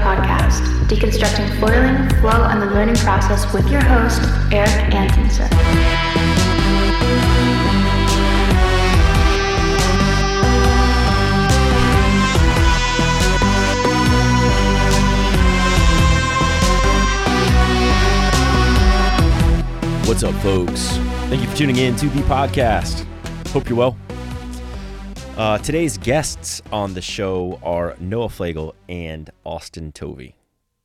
podcast, deconstructing foiling, flow, and the learning process with your host, Eric Antonson. What's up, folks? Thank you for tuning in to the podcast. Hope you're well. Today's guests on the show are Noah Flegel and Austin Tovey.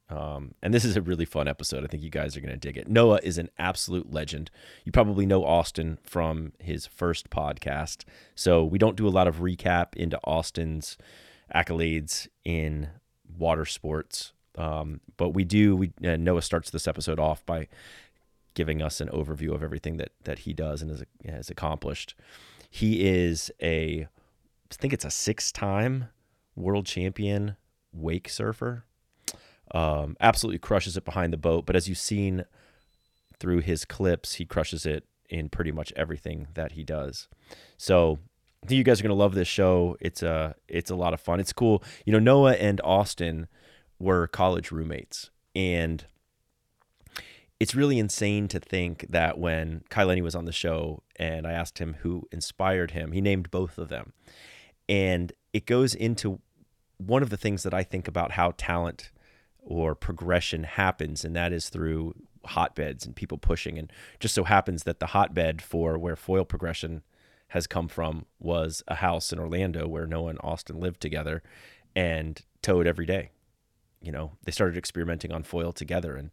And this is a really fun episode. I think you guys are going to dig it. Noah is an absolute legend. You probably know Austin from his first podcast. So we don't do a lot of recap into Austin's accolades in water sports. But we do. Noah starts this episode off by giving us an overview of everything that he does and has accomplished. He is I think it's a 6-time world champion wake surfer. Absolutely crushes it behind the boat, but as you've seen through his clips, he crushes it in pretty much everything that he does. So I think you guys are going to love this show. It's a lot of fun. It's cool. You know, Noah and Austin were college roommates, and it's really insane to think that when Kai Lenny was on the show and I asked him who inspired him, he named both of them. And it goes into one of the things that I think about how talent or progression happens, and that is through hotbeds and people pushing. And just so happens that the hotbed for where foil progression has come from was a house in Orlando where Noah and Austin lived together and towed every day. You know, they started experimenting on foil together, and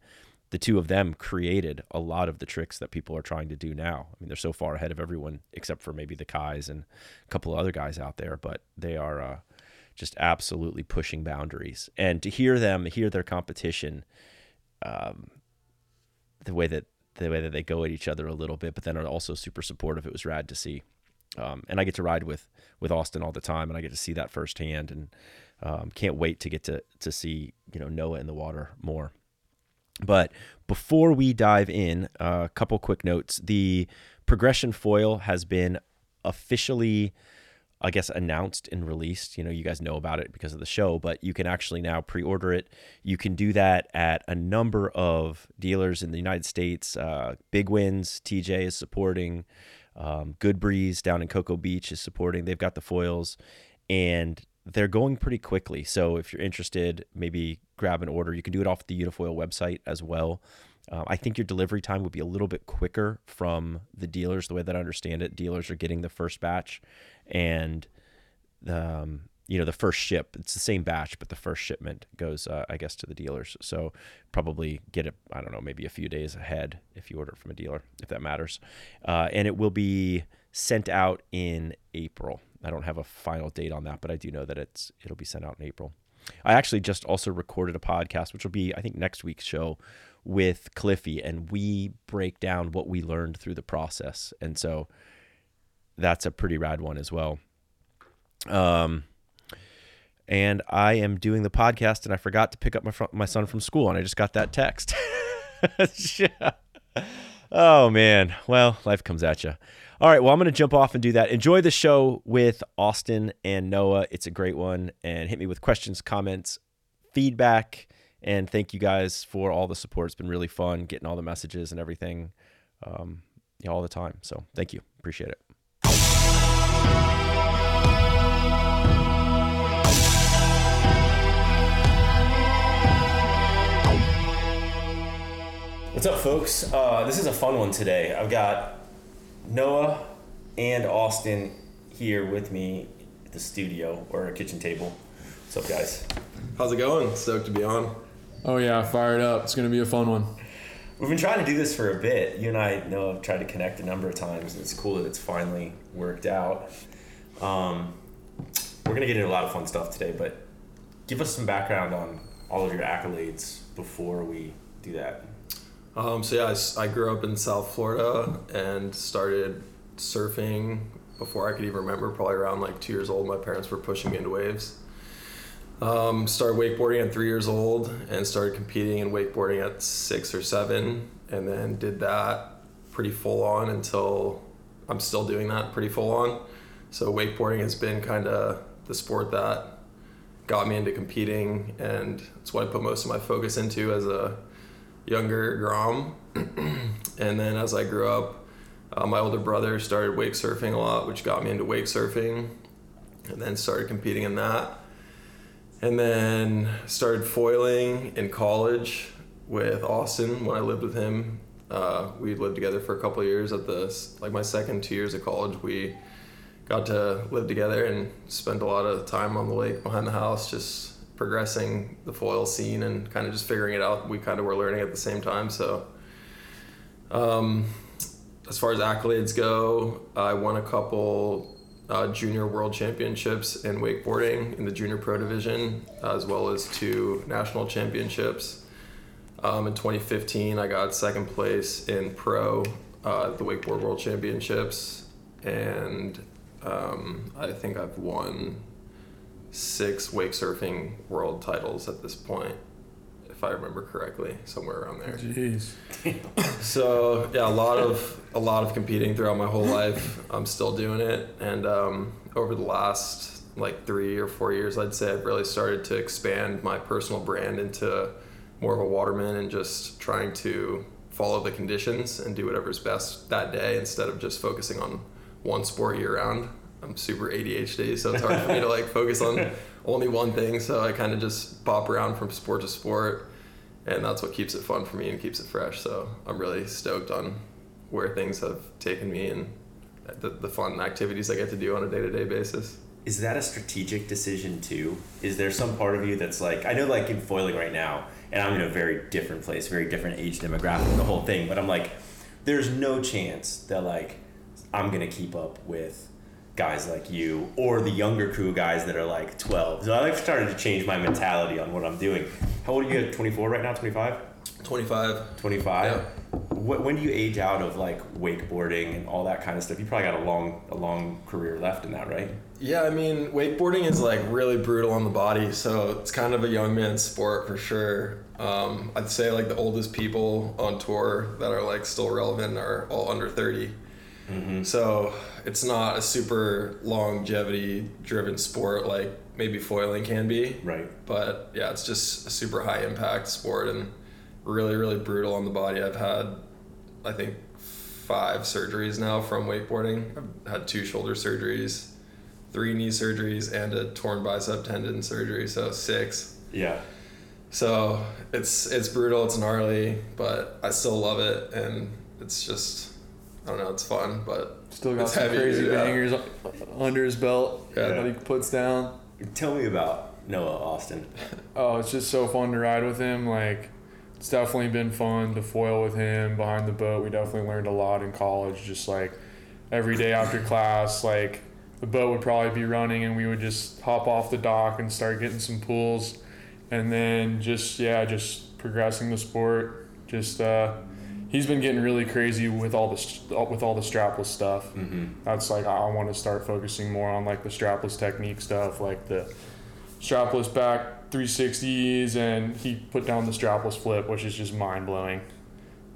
the two of them created a lot of the tricks that people are trying to do now. I mean, they're so far ahead of everyone, except for maybe the Kais and a couple of other guys out there, but they are just absolutely pushing boundaries. And to hear them, hear their competition, the way that they go at each other a little bit, but then are also super supportive. It was rad to see. And I get to ride with Austin all the time, and I get to see that firsthand, and can't wait to get to see, you know, Noah in the water more. But before we dive in, a couple quick notes. The Progression Foil has been officially, I guess, announced and released. You know, you guys know about it because of the show, but you can actually now pre-order it. You can do that at a number of dealers in the United States. Big Wins TJ is supporting. Good Breeze down in Cocoa Beach is supporting. They've got the foils, and they're going pretty quickly. So if you're interested, maybe grab an order. You can do it off the Unifoil website as well. I think your delivery time would be a little bit quicker from the dealers. The way that I understand it, dealers are getting the first batch, and the first ship. It's the same batch, but the first shipment goes, to the dealers. So probably get it, I don't know, maybe a few days ahead if you order it from a dealer, if that matters. And it will be sent out in April. I don't have a final date on that, but I do know that it'll be sent out in April. I actually just also recorded a podcast, which will be, I think, next week's show with Cliffy, and we break down what we learned through the process. And so that's a pretty rad one as well. And I am doing the podcast, and I forgot to pick up my son from school, and I just got that text. Oh, man. Well, life comes at you. All right, well, I'm going to jump off and do that. Enjoy the show with Austin and Noah. It's a great one. And hit me with questions, comments, feedback. And thank you guys for all the support. It's been really fun getting all the messages and everything all the time. So thank you. Appreciate it. What's up, folks? This is a fun one today. I've got Noah and Austin here with me at the studio or our kitchen table. What's up, guys? How's it going? Stoked to be on. Oh yeah, fired up. It's gonna be a fun one. We've been trying to do this for a bit. You and I, Noah, have tried to connect a number of times, and it's cool that it's finally worked out. We're gonna get into a lot of fun stuff today, but give us some background on all of your accolades before we do that. I grew up in South Florida and started surfing before I could even remember, probably around like 2 years old. My parents were pushing me into waves. Started wakeboarding at 3 years old and started competing in wakeboarding at 6 or 7, and then did that pretty full on until I'm still doing that pretty full on. So wakeboarding has been kind of the sport that got me into competing, and that's what I put most of my focus into as a younger Grom. And then as I grew up, my older brother started wake surfing a lot, which got me into wake surfing, and then started competing in that. And then started foiling in college with Austin when I lived with him. We lived together for a couple of years at my second 2 years of college. We got to live together and spent a lot of time on the lake behind the house, just progressing the foil scene and kind of just figuring it out. We kind of were learning at the same time. So as far as accolades go, I won a couple junior world championships in wakeboarding in the junior pro division, as well as two national championships. In 2015, I got second place in pro at the wakeboard world championships, and I think I've won 6 wake surfing world titles at this point, if I remember correctly, somewhere around there. Jeez. So yeah, a lot of competing throughout my whole life. I'm still doing it, and over the last 3 or 4 years, I'd say I've really started to expand my personal brand into more of a waterman and just trying to follow the conditions and do whatever's best that day instead of just focusing on one sport year round. I'm super ADHD, so it's hard for me to focus on only one thing. So I kind of just pop around from sport to sport, and that's what keeps it fun for me and keeps it fresh. So I'm really stoked on where things have taken me and the fun activities I get to do on a day-to-day basis. Is that a strategic decision too? Is there some part of you that's I know in foiling right now, and I'm in a very different place, very different age demographic, the whole thing, but I'm there's no chance that I'm going to keep up with guys like you or the younger crew guys that are 12. So I started to change my mentality on what I'm doing. How old are you at? 24 right now? 25? 25. Yeah. When do you age out of wakeboarding and all that kind of stuff? You probably got a long career left in that, right? Yeah, I mean, wakeboarding is really brutal on the body, so it's kind of a young man's sport for sure. I'd say the oldest people on tour that are still relevant are all under 30. Mm-hmm. So it's not a super longevity driven sport like maybe foiling can be. Right. But yeah, it's just a super high impact sport and really, really brutal on the body. I've had, I think, 5 surgeries now from wakeboarding. I've had 2 shoulder surgeries, 3 knee surgeries, and a torn bicep tendon surgery. So 6. Yeah. So it's brutal. It's gnarly, but I still love it. And it's just, I don't know, it's fun, but still got some crazy bangers under his belt that he puts down. Tell me about Noah Austin. Oh, it's just so fun to ride with him. It's definitely been fun to foil with him behind the boat. We definitely learned a lot in college. Just every day after class, the boat would probably be running and we would just hop off the dock and start getting some pulls, and then just progressing the sport. He's been getting really crazy with all the strapless stuff. Mm-hmm. That's I want to start focusing more on the strapless technique stuff, the strapless back 360s, and he put down the strapless flip, which is just mind blowing.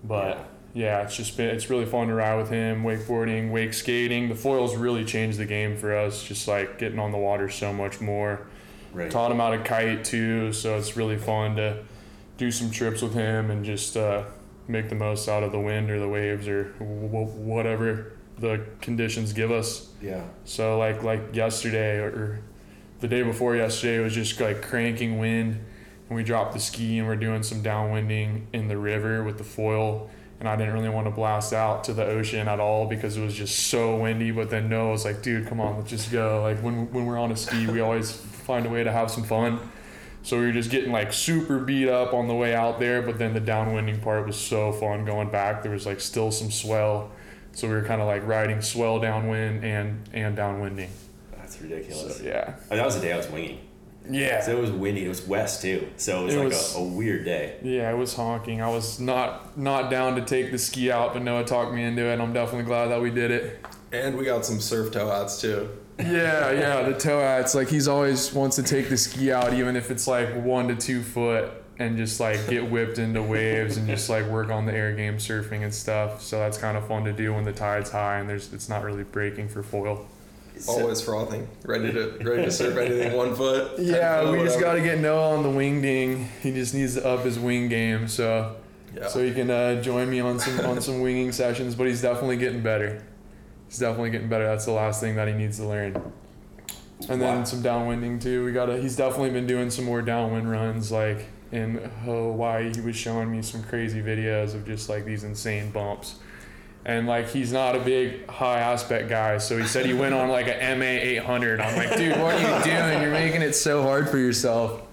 But yeah, it's really fun to ride with him. Wakeboarding, wake skating, the foils really changed the game for us. Just getting on the water so much more. Right. Taught him how to kite too, so it's really fun to do some trips with him and just. Make the most out of the wind or the waves or whatever the conditions give us. Yeah. So yesterday or the day before yesterday, it was just cranking wind, and we dropped the ski and we're doing some downwinding in the river with the foil, and I didn't really want to blast out to the ocean at all because it was just so windy. But then Noah was like, dude, come on, let's just go. When we're on a ski, we always find a way to have some fun. So we were just getting super beat up on the way out there, but then the downwinding part was so fun going back. There was still some swell, so we were kind of riding swell downwind and downwinding. That's ridiculous. So, yeah. That was the day I was winging. Yeah. So it was windy. It was west too. So it was a weird day. Yeah, it was honking. I was not down to take the ski out, but Noah talked me into it, and I'm definitely glad that we did it. And we got some surf tow outs too. Yeah, the toe hats. He's always wants to take the ski out, even if it's 1 to 2 foot, and just get whipped into waves and just work on the air game surfing and stuff. So that's kind of fun to do when the tide's high and it's not really breaking for foil. Always frothing, ready to serve anything. 1 foot. Yeah, we just got to get Noah on the wing ding. He just needs to up his wing game, so he can join me on some winging sessions. But he's definitely getting better. That's the last thing that he needs to learn. And then some downwinding too. He's definitely been doing some more downwind runs. Like in Hawaii, he was showing me some crazy videos of just like these insane bumps. And, like, he's not a big high aspect guy, so he said he went on, like, an MA 800. I'm like, dude, what are you doing? You're making it so hard for yourself.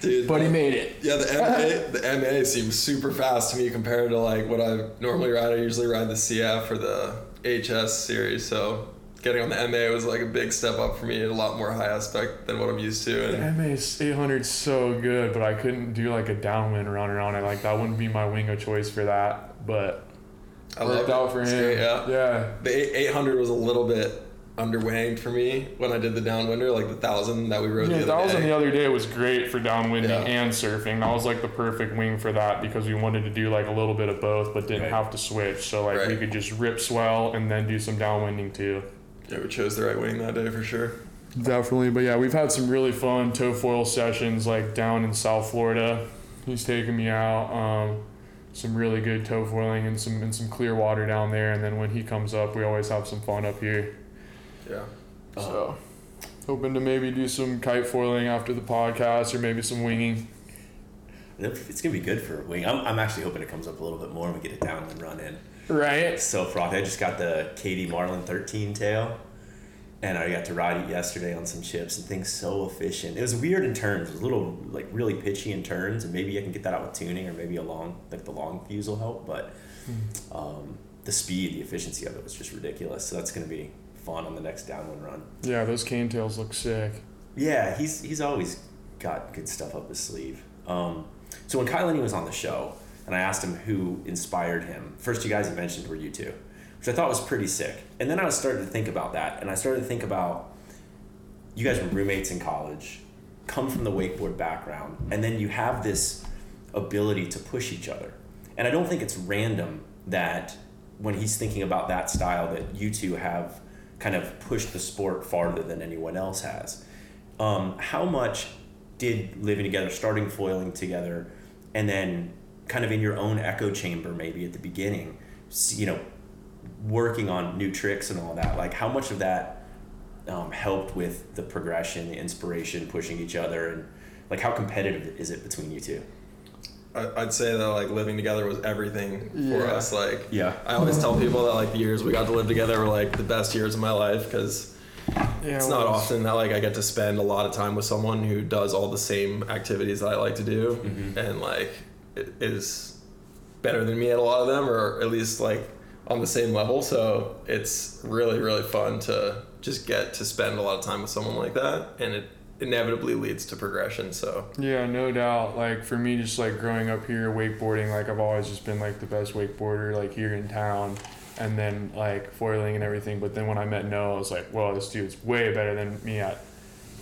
Dude, but he made it. Yeah, the MA seems super fast to me compared to, like, what I normally ride. I usually ride the CF or the HS series, so getting on the MA was, like, a big step up for me, and a lot more high aspect than what I'm used to. And the MA 800's so good, but I couldn't do, like, a downwind runner on it. Like, that wouldn't be my wing of choice for that, but... I worked out for him. Yeah. The 800 was a little bit underwinged for me when I did the downwinder, like the 1,000 that we rode the other day. Yeah, the 1,000 the other day was great for downwinding and surfing. That was like the perfect wing for that because we wanted to do like a little bit of both but didn't have to switch. So like we could just rip swell and then do some downwinding too. Yeah, we chose the right wing that day for sure. Definitely. But yeah, we've had some really fun towfoil sessions like down in South Florida. He's taken me out. Some really good towfoiling and some clear water down there, and then when he comes up, we always have some fun up here. Yeah. So, hoping to maybe do some kite foiling after the podcast, or maybe some winging. It's gonna be good for a wing. I'm actually hoping it comes up a little bit more and we get it down and run in. Right. So frothy. I just got the Katie Marlin 13 tail, and I got to ride it yesterday on some chips and things. So efficient. It was weird in turns. It was a little, like, really pitchy in turns, and maybe I can get that out with tuning, or maybe the long fuse will help, but the speed, the efficiency of it was just ridiculous. So that's going to be fun on the next downwind run. Yeah, those canetails look sick. Yeah, he's always got good stuff up his sleeve. So when Kai Lenny was on the show, and I asked him who inspired him, first you guys had mentioned were you two, which I thought was pretty sick. And then I was starting to think about that, and I started to think about you guys were roommates in college, come from the wakeboard background, and then you have this ability to push each other. And I don't think it's random that when he's thinking about that style that you two have kind of pushed the sport farther than anyone else has. How much did living together, starting foiling together, and then kind of in your own echo chamber maybe at the beginning, working on new tricks and all that, like how much of that helped with the progression, the inspiration, pushing each other, and like how competitive is it between you two? I'd say that like living together was everything for us. Like I always tell people that like the years we got to live together were like the best years of my life because it's not often that like I get to spend a lot of time with someone who does all the same activities that I like to do and like it is better than me at a lot of them, or at least like on the same level. So it's really, really fun to just get to spend a lot of time with someone like that, and it inevitably leads to progression. So yeah, no doubt. Like for me, just like growing up here wakeboarding, like I've always just been like the best wakeboarder like here in town, and then like foiling and everything. But then when I met Noah, I was like, whoa, this dude's way better than me at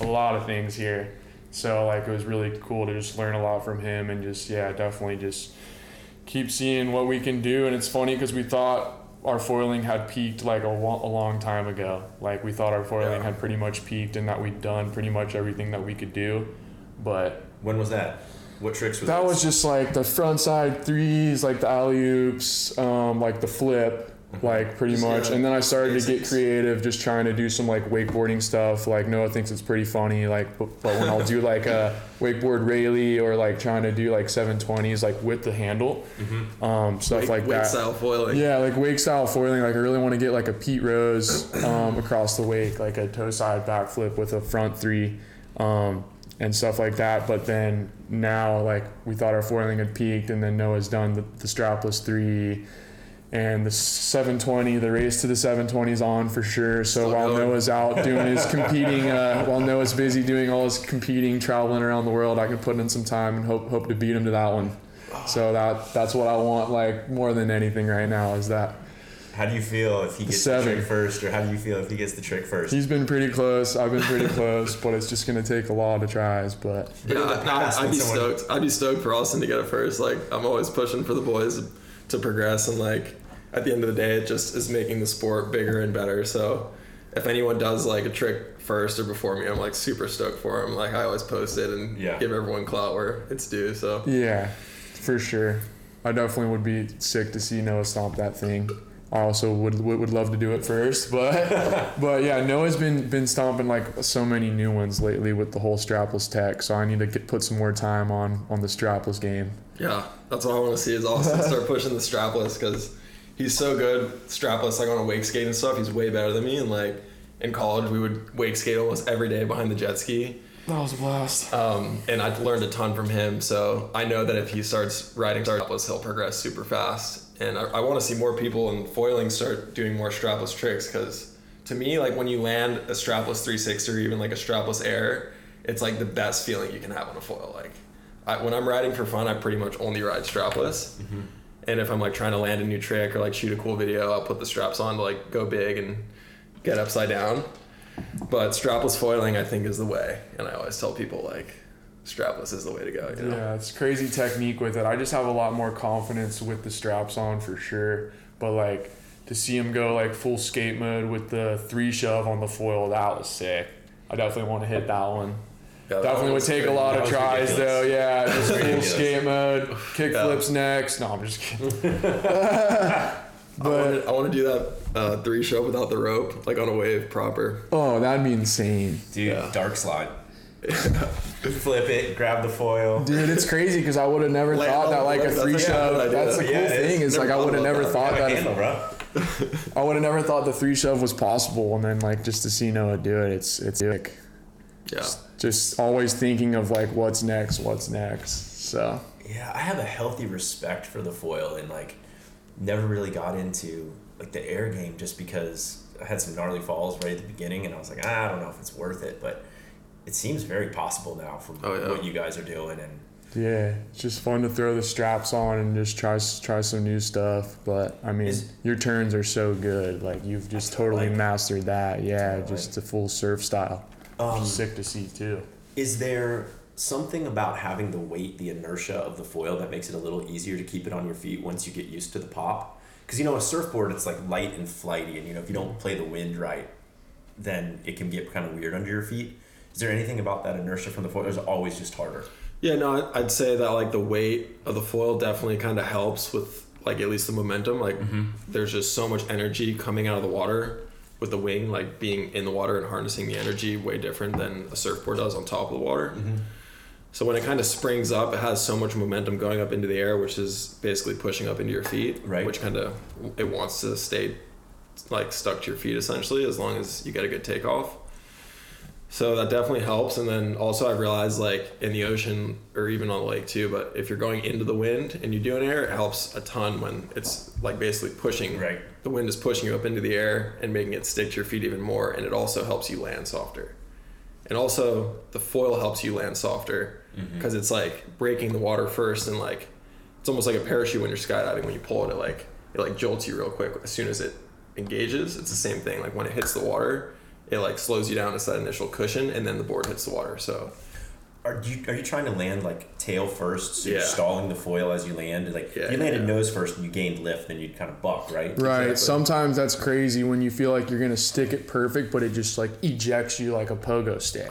a lot of things here. So like it was really cool to just learn a lot from him, and just definitely just keep seeing what we can do. And it's funny because we thought our foiling had peaked like a long time ago. Like we thought our foiling had pretty much peaked and that we'd done pretty much everything that we could do. But when was that? What tricks was that? That was just like the frontside threes, like the alley-oops, like the flip, like pretty much. And then I started to get creative, just trying to do some like wakeboarding stuff. Like Noah thinks it's pretty funny. Like, but when I'll do like a wakeboard railie, or like trying to do like 720s, like with the handle, stuff like that. Wake style foiling. Yeah, like wake style foiling. Like I really want to get like a Pete Rose across the wake, like a toe side backflip with a front three, and stuff like that. But then now, like we thought our foiling had peaked, and then Noah's done the strapless three. And the 720, the race to the 720 is on for sure. So while Noah's out doing his competing, while Noah's busy doing all his competing, traveling around the world, I can put in some time and hope to beat him to that one. So that's what I want, like more than anything right now, is that. How do you feel if he gets the trick first, or how do you feel if he gets the trick first? He's been pretty close. I've been pretty close, but it's just gonna take a lot of tries. But I'd be stoked. I'd be stoked for Austin to get it first. Like I'm always pushing for the boys to progress, and like at the end of the day, it just is making the sport bigger and better. So if anyone does like a trick first or before me, I'm like super stoked for them. Like I always post it and give everyone clout where it's due. So yeah, for sure. I definitely would be sick to see Noah stomp that thing. I also would love to do it first, but yeah, Noah's been stomping like so many new ones lately with the whole strapless tech. So I need to put some more time on the strapless game. Yeah, that's what I want to see is Austin start pushing the strapless because he's so good strapless, like on a wake skate and stuff. He's way better than me, and like in college we would wake skate almost every day behind the jet ski. That was a blast. And I've learned a ton from him, so I know that if he starts riding strapless, he'll progress super fast. And I want to see more people in foiling start doing more strapless tricks because to me, like when you land a strapless 360 or even like a strapless air, it's like the best feeling you can have on a foil. Like when I'm riding for fun, I pretty much only ride strapless. Mm-hmm. And if I'm like trying to land a new trick or like shoot a cool video, I'll put the straps on to like go big and get upside down. But strapless foiling, I think, is the way. And I always tell people like, strapless is the way to go, you know? Yeah, it's crazy technique with it. I just have a lot more confidence with the straps on for sure, but like to see him go like full skate mode with the 3 shove on the foil, that was sick. I definitely want to hit that one. Yeah, definitely would take a lot of tries though. Yeah, just full skate mode, kick flips next. No, I'm just kidding. But I want to do that 3 shove without the rope, like on a wave proper. Oh, that'd be insane, dude. Yeah. Dark slide. Flip it, grab the foil, dude. It's crazy because I would have never thought that like a 3 shove. That's the cool thing is like I would have never thought that. I would have never thought the 3 shove was possible, and then like just to see Noah do it, it's sick. Yeah. Just always thinking of like what's next. So yeah, I have a healthy respect for the foil and like never really got into like the air game just because I had some gnarly falls right at the beginning, and I was like, I don't know if it's worth it, but. It seems very possible now from what you guys are doing, and yeah, it's just fun to throw the straps on and just try some new stuff. But I mean, your turns are so good, like you've just totally mastered that. Yeah, totally. Just the full surf style. Sick to see too. Is there something about having the weight, the inertia of the foil that makes it a little easier to keep it on your feet once you get used to the pop? Because you know, a surfboard, it's like light and flighty, and you know, if you don't play the wind right, then it can get kind of weird under your feet. Is there anything about that inertia from the foil? It's always just harder. Yeah, no, I'd say that like the weight of the foil definitely kind of helps with like at least the momentum. Like there's just so much energy coming out of the water with the wing, like being in the water and harnessing the energy way different than a surfboard does on top of the water. Mm-hmm. So when it kind of springs up, it has so much momentum going up into the air, which is basically pushing up into your feet, right? Which kind of, it wants to stay like stuck to your feet essentially as long as you get a good takeoff. So that definitely helps. And then also I've realized like in the ocean or even on the lake too, but if you're going into the wind and you do an air, it helps a ton when it's like basically pushing, right? The wind is pushing you up into the air and making it stick to your feet even more. And it also helps you land softer. And also the foil helps you land softer because it's like breaking the water first. And like, it's almost like a parachute when you're skydiving, when you pull it, it jolts you real quick. As soon as it engages, it's the same thing. Like when it hits the water, it like slows you down. It's that initial cushion, and then the board hits the water. So, are you trying to land like tail first? So you're stalling the foil as you land. Like if you landed nose first and you gained lift, then you'd kind of buck, right? Right. Exactly. Sometimes that's crazy when you feel like you're gonna stick it perfect, but it just like ejects you like a pogo stick.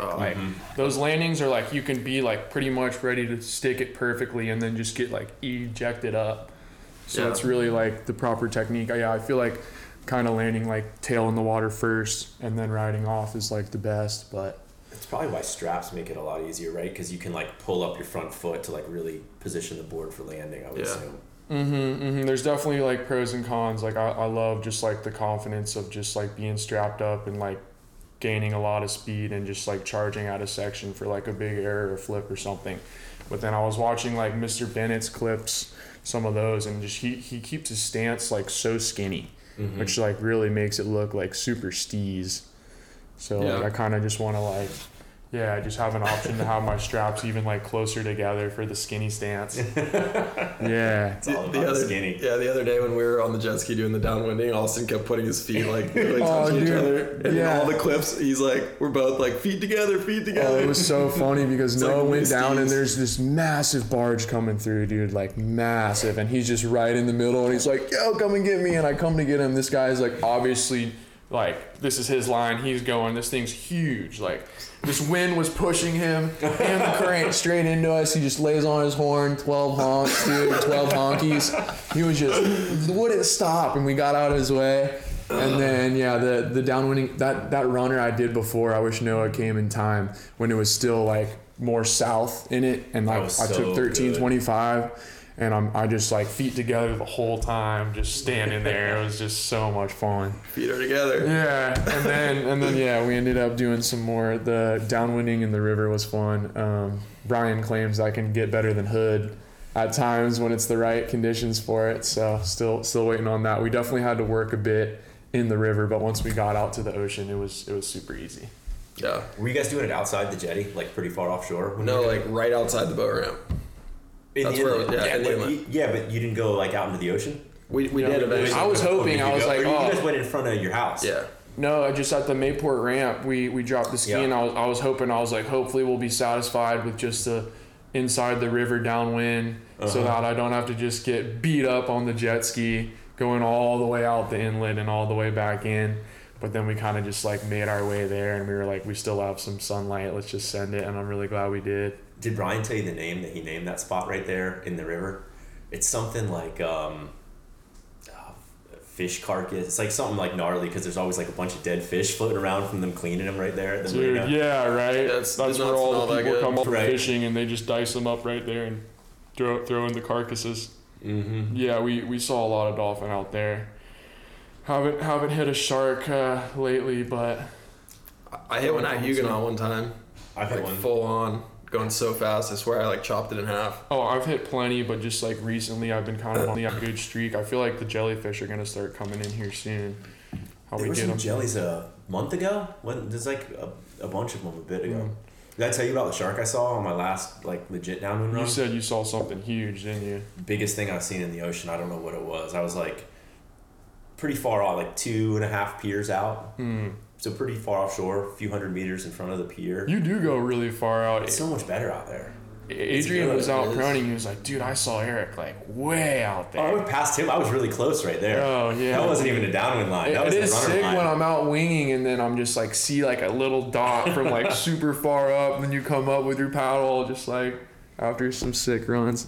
Those landings are like you can be like pretty much ready to stick it perfectly, and then just get like ejected up. So that's really like the proper technique. Yeah, I feel like. Kind of landing like tail in the water first and then riding off is like the best, but it's probably why straps make it a lot easier, right? Because you can like pull up your front foot to like really position the board for landing, I would assume. There's definitely like pros and cons. Like I love just like the confidence of just like being strapped up and like gaining a lot of speed and just like charging out of section for like a big air or flip or something. But then I was watching like Mr. Bennett's clips, some of those, and just he keeps his stance like so skinny. Which like really makes it look like super steez. So like, I kind of just want to like, just have an option to have my straps even like closer together for the skinny stance. It's all about skinny. Yeah, the other day when we were on the jet ski doing the downwinding, Austin kept putting his feet like really touching each other. And in all the clips, he's like, we're both like feet together. Oh, it was so funny because Noah like went down and there's this massive barge coming through, dude, like massive. And he's just right in the middle and he's like, yo, come and get me. And I come to get him. This guy's like obviously like, this is his line, he's going, this thing's huge. Like, this wind was pushing him and the current straight into us. He just lays on his horn, 12 honks, dude, 12 honkies. He was just, wouldn't stop, and we got out of his way. And then, yeah, the downwinding, that runner I did before, I wish Noah came in time when it was still, like, more south in it. And, like, I took 13.25. And I just, like, feet together the whole time, just standing there. It was just so much fun. Feet are together. Yeah. And then yeah, we ended up doing some more. The downwinding in the river was fun. Brian claims I can get better than Hood at times when it's the right conditions for it. So still waiting on that. We definitely had to work a bit in the river, but once we got out to the ocean, it was super easy. Yeah. Were you guys doing it outside the jetty, like pretty far offshore? No, like right outside the boat ramp. That's where it was, yeah, but you didn't go like out into the ocean? We did eventually. I was hoping, I was like, you guys went in front of your house? Yeah. No, just at the Mayport ramp, we dropped the ski, and I was hoping, I was like, hopefully we'll be satisfied with just the inside the river downwind, so that I don't have to just get beat up on the jet ski going all the way out the inlet and all the way back in. But then we kind of just like made our way there, and we were like, we still have some sunlight, let's just send it, and I'm really glad we did. Did Brian tell you the name that he named that spot right there in the river? It's something like fish carcass. It's like something like gnarly because there's always like a bunch of dead fish floating around from them cleaning them right there. Dude, yeah, right. That's where all the people come up fishing, and they just dice them up right there and throw in the carcasses. Mm-hmm. Yeah, we saw a lot of dolphin out there. Haven't hit a shark lately, but I hit one at Huguenot one time. I've hit one full on. Going so fast, I swear I like chopped it in half. Oh, I've hit plenty, but just like recently I've been kind of on a good streak. I feel like the jellyfish are going to start coming in here soon. There were some jellies a month ago? There's like a bunch of them a bit ago. Mm. Did I tell you about the shark I saw on my last like legit downwind run? You said you saw something huge, didn't you? Biggest thing I've seen in the ocean. I don't know what it was. I was like pretty far out, like 2.5 piers out. Mm. So pretty far offshore, a few hundred meters in front of the pier. You do go really far out. It's so much better out there. Adrian was out proning. He was like, dude, I saw Eric like way out there. Oh, I went past him. I was really close right there. Oh, yeah. That wasn't even a downwind line. That was a runner line. It is sick when I'm out winging and then I'm just like, see like a little dot from like super far up. And then you come up with your paddle just like after some sick runs.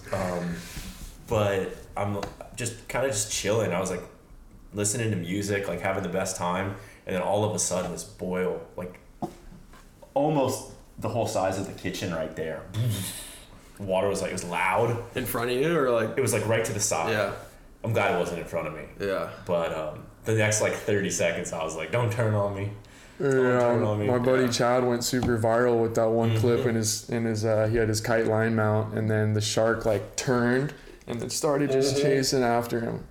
But I'm just kind of just chilling. I was like listening to music, like having the best time. And then all of a sudden, this boil, like almost the whole size of the kitchen right there. The water was like, it was loud. In front of you or like? It was like right to the side. Yeah. I'm glad it wasn't in front of me. Yeah. But the next like 30 seconds, I was like, don't turn on me. My buddy Chad went super viral with that one clip in his he had his kite line mount. And then the shark like turned and then started just chasing after him.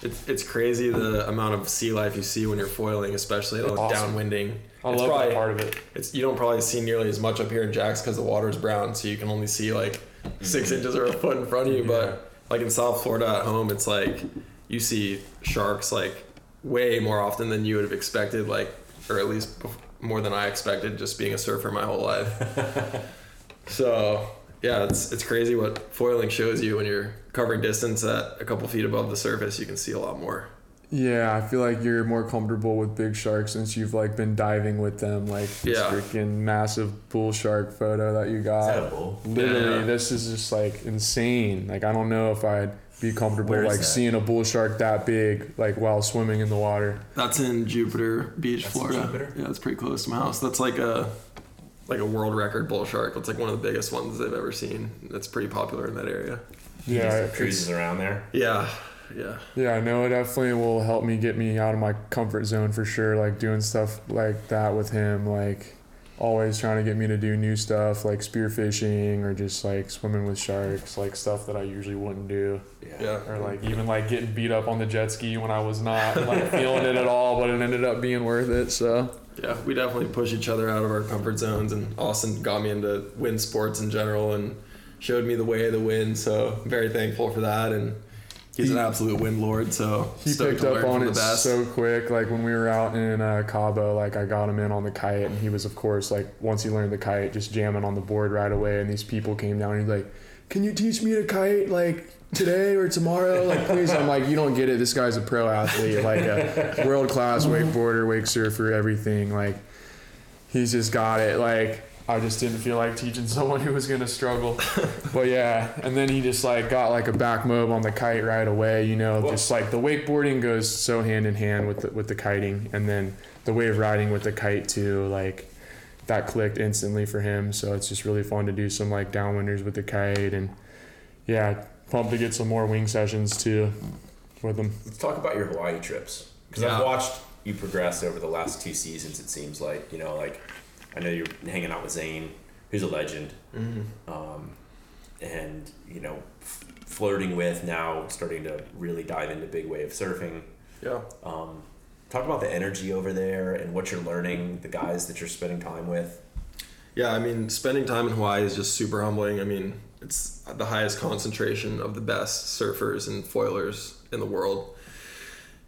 It's crazy the amount of sea life you see when you're foiling, especially like downwinding. I love that part of it. You don't probably see nearly as much up here in Jack's because the water's brown, so you can only see like 6 inches or a foot in front of you. Yeah. But like in South Florida at home, it's like you see sharks like way more often than you would have expected, like, or at least more than I expected just being a surfer my whole life. So... yeah, it's crazy what foiling shows you when you're covering distance at a couple feet above the surface. You can see a lot more. Yeah, I feel like you're more comfortable with big sharks since you've like been diving with them. Like this freaking massive bull shark photo that you got. Is that a bull? Literally, this is just like insane. Like I don't know if I'd be comfortable like seeing a bull shark that big like while swimming in the water. That's in Jupiter Beach, Florida. Yeah, that's pretty close to my house. That's like a world record bull shark. It's like one of the biggest ones they've ever seen. That's pretty popular in that area. Yeah, it cruises around there. Yeah, no, it definitely will help me get me out of my comfort zone for sure. Like doing stuff like that with him, like always trying to get me to do new stuff like spearfishing or just like swimming with sharks, like stuff that I usually wouldn't do. Yeah. Or like even like getting beat up on the jet ski when I was not like feeling it at all, but it ended up being worth it. So yeah, we definitely push each other out of our comfort zones, and Austin got me into wind sports in general and showed me the way of the wind, so I'm very thankful for that, and he's an absolute wind lord, so he picked up on it so quick. Like when we were out in Cabo, like I got him in on the kite, and he was, of course, like once he learned the kite, just jamming on the board right away, and these people came down and he's like, can you teach me to kite like today or tomorrow? Like, please. I'm like, you don't get it. This guy's a pro athlete, like a world-class wakeboarder, wake surfer, everything. Like, he's just got it. Like, I just didn't feel like teaching someone who was going to struggle. But yeah, and then he just like got like a back mob on the kite right away, you know. Whoa. Just like the wakeboarding goes so hand in hand with the kiting, and then the wave riding with the kite too, like that clicked instantly for him. So it's just really fun to do some like downwinders with the kite, and yeah, pumped to get some more wing sessions too with him. Let's talk about your Hawaii trips, because I've watched you progress over the last two seasons, it seems like, you know, like I know you're hanging out with Zane, who's a legend, and, you know, flirting with, now starting to really dive into big wave surfing. Yeah. Talk about the energy over there and what you're learning, the guys that you're spending time with. Yeah, I mean, spending time in Hawaii is just super humbling. I mean, it's the highest concentration of the best surfers and foilers in the world.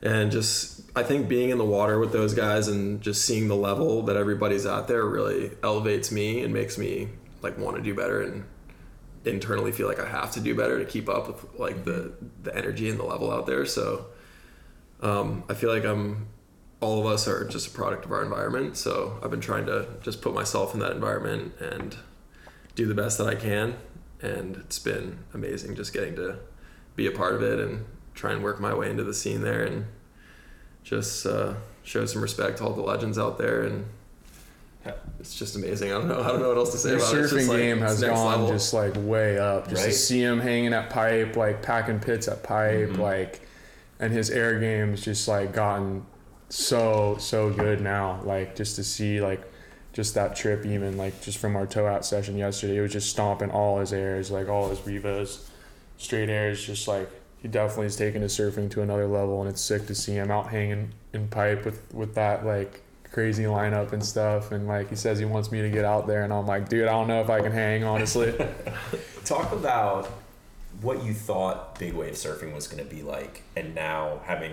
And just, I think being in the water with those guys and just seeing the level that everybody's at there really elevates me and makes me like want to do better and internally feel like I have to do better to keep up with like the energy and the level out there. So I feel like all of us are just a product of our environment. So I've been trying to just put myself in that environment and do the best that I can. And it's been amazing just getting to be a part of it and try and work my way into the scene there, and just show some respect to all the legends out there. And it's just amazing. I don't know what else to say about it. Your surfing game has gone just like way up. Just to see him hanging at Pipe, like packing pits at Pipe, like, and his air game's just like gotten so good now. Like, just to see like just that trip, even like just from our toe out session yesterday, it was just stomping all his airs, like all his revos, straight airs, just like. He definitely is taking his surfing to another level, and it's sick to see him out hanging in Pipe with that like crazy lineup and stuff. And like he says, he wants me to get out there, and I'm like, dude, I don't know if I can hang, honestly. Talk about what you thought big wave surfing was going to be like, and now having,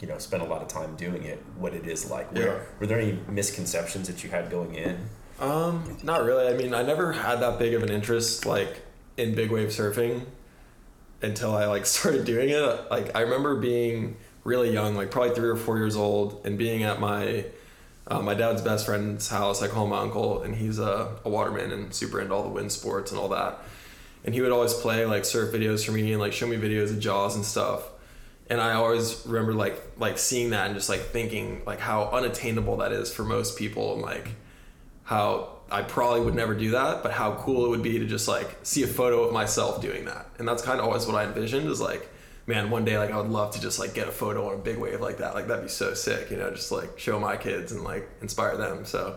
you know, spent a lot of time doing it, what it is like. Were there any misconceptions that you had going in? Not really. I mean, I never had that big of an interest like in big wave surfing until I like started doing it. Like, I remember being really young, like probably 3 or 4 years old, and being at my dad's best friend's house. I call my uncle, and he's a waterman and super into all the wind sports and all that. And he would always play like surf videos for me and like show me videos of Jaws and stuff. And I always remember like seeing that and just like thinking like how unattainable that is for most people, and like how I probably would never do that, but how cool it would be to just like see a photo of myself doing that. And that's kind of always what I envisioned, is like, man, one day, like I would love to just like get a photo on a big wave like that. Like, that'd be so sick, you know, just like show my kids and like inspire them. So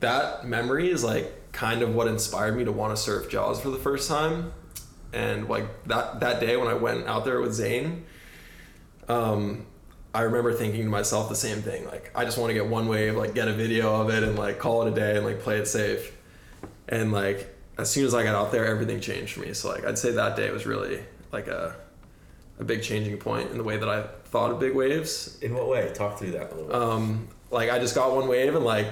that memory is like kind of what inspired me to want to surf Jaws for the first time. And like that day when I went out there with Zane, I remember thinking to myself the same thing. Like, I just want to get one wave, like get a video of it and like call it a day and like play it safe. And like, as soon as I got out there, everything changed for me. So like, I'd say that day was really like a big changing point in the way that I thought of big waves. In what way? Talk through that a little bit. Like, I just got one wave, and like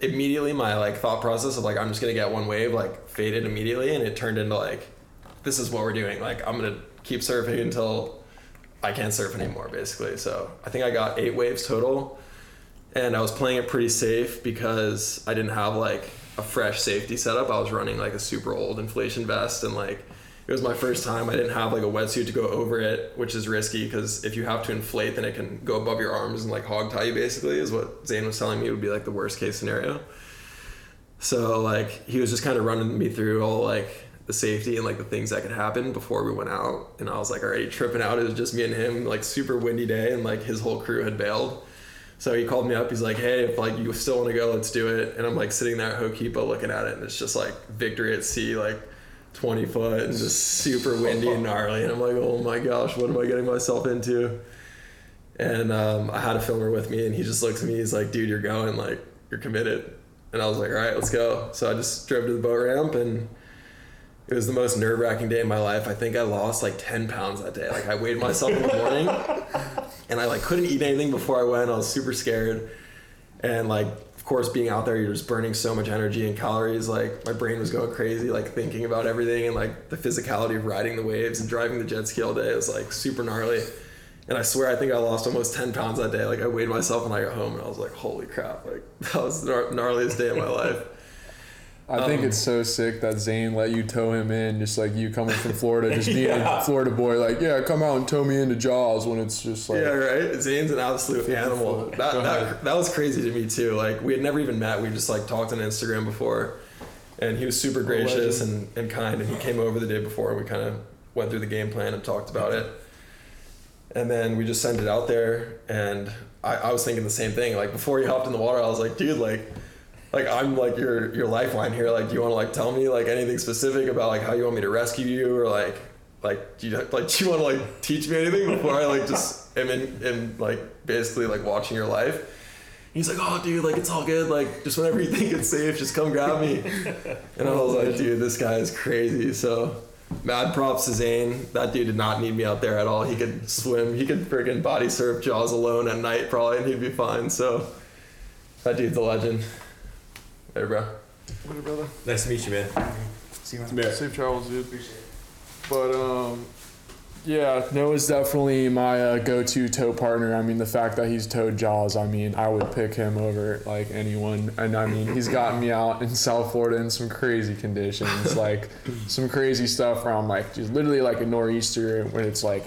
immediately my like thought process of like, I'm just going to get one wave, like faded immediately. And it turned into like, this is what we're doing. Like, I'm going to keep surfing until I can't surf anymore, basically. So I think I got 8 waves total, and I was playing it pretty safe because I didn't have like a fresh safety setup. I was running like a super old inflation vest, and like it was my first time. I didn't have like a wetsuit to go over it, which is risky because if you have to inflate, then it can go above your arms and like hog tie you, basically, is what Zane was telling me would be like the worst case scenario. So like he was just kind of running me through all like the safety and like the things that could happen before we went out. And I was like already tripping out. It was just me and him, like super windy day, and like his whole crew had bailed. So he called me up. He's like, hey, if like you still want to go, let's do it. And I'm like sitting there at Hokipa looking at it, and it's just like Victory at Sea, like 20 foot and just super windy and gnarly. And I'm like, oh my gosh, what am I getting myself into? And I had a filmer with me, and he just looks at me. He's like, dude, you're going, like you're committed. And I was like, all right, let's go. So I just drove to the boat ramp, and it was the most nerve-wracking day of my life. I think I lost like 10 pounds that day. Like, I weighed myself in the morning, and I like couldn't eat anything before I went. I was super scared. And like, of course, being out there, you're just burning so much energy and calories. Like, my brain was going crazy, like thinking about everything, and like the physicality of riding the waves and driving the jet ski all day was like super gnarly. And I swear, I think I lost almost 10 pounds that day. Like, I weighed myself when I got home and I was like, holy crap, like that was the gnarliest day of my life. I think it's so sick that Zane let you tow him in, just like you coming from Florida, just being a Florida boy, like, yeah, come out and tow me into Jaws, when it's just like... Yeah, right? Zane's an absolute animal. That was crazy to me, too. Like, we had never even met. We just, like, talked on Instagram before, and he was super gracious and kind, and he came over the day before, and we kind of went through the game plan and talked about it. And then we just sent it out there, and I was thinking the same thing. Like, before he hopped in the water, I was like, dude, like I'm like your lifeline here. Like, do you want to like tell me like anything specific about like how you want me to rescue you, or do you want to like teach me anything before I like just am in like basically like watching your life? And he's like, oh dude, like it's all good. Like just whenever you think it's safe, just come grab me. And I was like, dude, this guy is crazy. So mad props to Zane. That dude did not need me out there at all. He could swim. He could friggin' body surf Jaws alone at night probably, and he'd be fine. So that dude's a legend. Hey, bro. Hey, brother. Nice to meet you, man. See you, man. Safe travels, dude. Appreciate it. But, yeah, Noah's definitely my go-to tow partner. I mean, the fact that he's towed Jaws, I mean, I would pick him over, like, anyone. And, I mean, he's gotten me out in South Florida in some crazy conditions, like, some crazy stuff where I'm, like, just literally, like, a nor'easter when it's, like,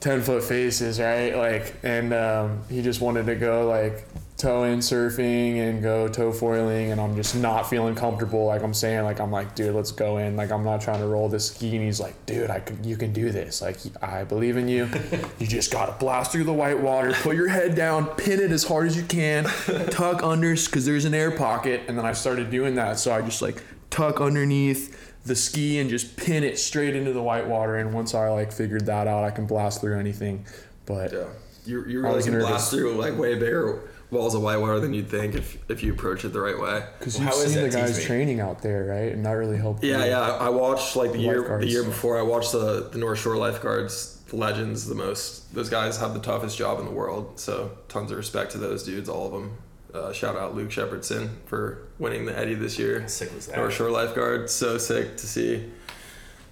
10-foot faces, right? Like, and he just wanted to go, like, toe in surfing and go toe foiling, and I'm just not feeling comfortable. Like I'm saying, like, I'm like, dude, let's go in. Like, I'm not trying to roll this ski. And he's like, dude, you can do this. Like, I believe in you. You just got to blast through the white water, put your head down, pin it as hard as you can, tuck under, because there's an air pocket. And then I started doing that. So I just like tuck underneath the ski and just pin it straight into the white water. And once I like figured that out, I can blast through anything. But yeah, you really can blast through like way bigger walls of white water than you'd think if you approach it the right way. Because you've seen the guys training out there, right? And that really helped. Yeah. I watched like the year before. I watched the North Shore lifeguards, the legends, the most. Those guys have the toughest job in the world. So tons of respect to those dudes, all of them. Shout out Luke Shepherdson for winning the Eddie this year. How sick was that? North Shore lifeguard, so sick to see.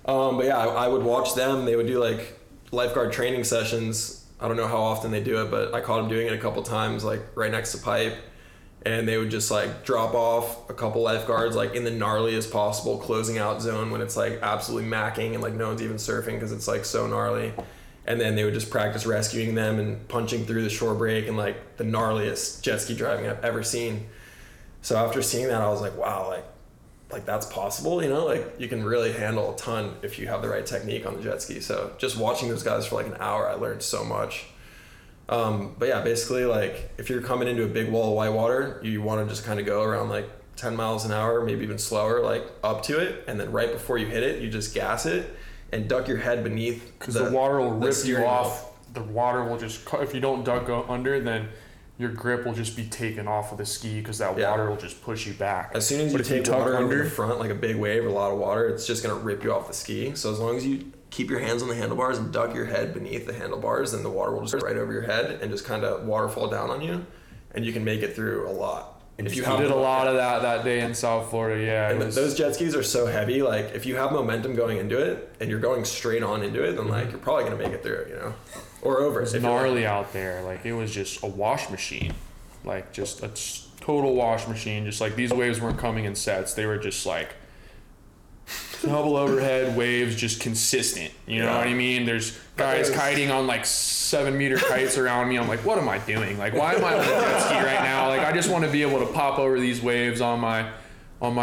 But yeah, I would watch them. They would do like lifeguard training sessions. I don't know how often they do it, but I caught them doing it a couple times, like right next to Pipe, and they would just like drop off a couple lifeguards like in the gnarliest possible closing out zone when it's like absolutely macking and like no one's even surfing because it's like so gnarly, and then they would just practice rescuing them and punching through the shore break and like the gnarliest jet ski driving I've ever seen. So after seeing that, I was like, wow, like that's possible, you know, like you can really handle a ton if you have the right technique on the jet ski. So just watching those guys for like an hour, I learned so much. But yeah, basically like if you're coming into a big wall of white water, you want to just kind of go around like 10 miles an hour, maybe even slower, like up to it. And then right before you hit it, you just gas it and duck your head beneath. Because the water will rip you off. The water will just, if you don't duck under, then your grip will just be taken off of the ski because that water will just push you back. As soon as you take water under your front, like a big wave or a lot of water, it's just going to rip you off the ski. So as long as you keep your hands on the handlebars and duck your head beneath the handlebars, then the water will just right over your head and just kind of waterfall down on you, and you can make it through a lot. And if you did a lot of that day in South Florida, yeah. And those jet skis are so heavy, like if you have momentum going into it and you're going straight on into it, then like you're probably going to make it through, you know. Or over. It was gnarly out there. Like, it was just a wash machine. Like, just a total wash machine. Just, like, these waves weren't coming in sets. They were just, like, double overhead waves, just consistent. You know what I mean? There's guys kiting on, like, 7-meter kites around me. I'm like, what am I doing? Like, why am I on a jet ski right now? Like, I just want to be able to pop over these waves on my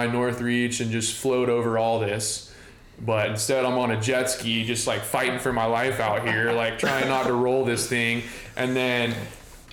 north reach and just float over all this. But instead, I'm on a jet ski, just like fighting for my life out here, like trying not to roll this thing. And then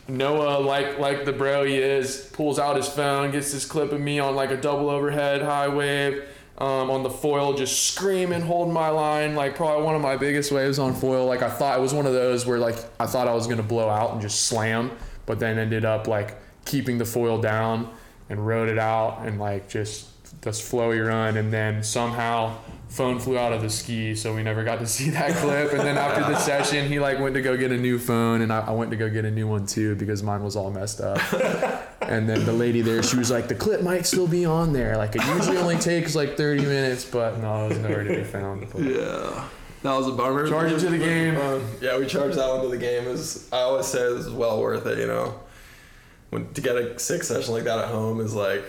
Noah, like the bro he is, pulls out his phone, gets this clip of me on like a double overhead high wave on the foil, just screaming, holding my line, like probably one of my biggest waves on foil. Like, I thought it was one of those where like I thought I was gonna blow out and just slam, but then ended up like keeping the foil down and rode it out and like just this flowy run. And then somehow phone flew out of the ski, so we never got to see that clip. And then after the session, he like went to go get a new phone, and I went to go get a new one too because mine was all messed up. And then the lady there, she was like, the clip might still be on there. Like, it usually only takes like 30 minutes, but no, it was nowhere to be found. But. Yeah. That was a bummer. Charging to the game. Yeah, we charged that one to the game. I always say it was well worth it, you know. To get a sick session like that at home is like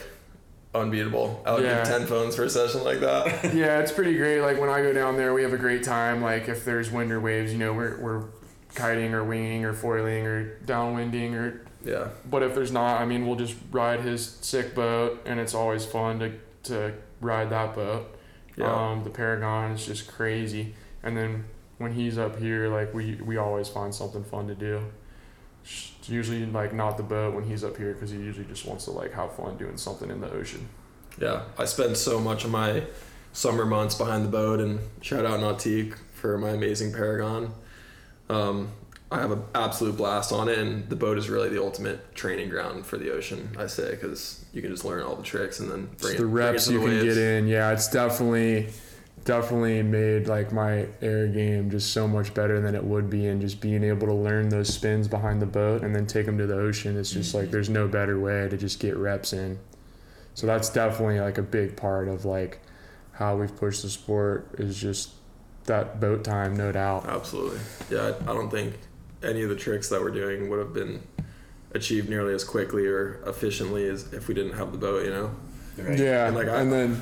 unbeatable. I would give 10 phones for a session like that. Yeah, it's pretty great. Like when I go down there, we have a great time. Like if there's wind or waves, you know, we're kiting or winging or foiling or downwinding or yeah. But if there's not, I mean, we'll just ride his sick boat, and it's always fun to ride that boat. Yeah. The Paragon is just crazy. And then when he's up here, like we always find something fun to do. It's usually like not the boat when he's up here, because he usually just wants to like have fun doing something in the ocean. Yeah, I spend so much of my summer months behind the boat, and shout out Nautique for my amazing Paragon. I have an absolute blast on it, and the boat is really the ultimate training ground for the ocean, I say, because you can just learn all the tricks and then bring it to the waves. The reps you can get in, yeah, it's definitely made like my air game just so much better than it would be, and just being able to learn those spins behind the boat and then take them to the ocean. It's just like there's no better way to just get reps in. So that's definitely like a big part of like how we've pushed the sport, is just that boat time, no doubt. Absolutely. Yeah, I don't think any of the tricks that we're doing would have been achieved nearly as quickly or efficiently as if we didn't have the boat, you know. Right. Yeah, and, like,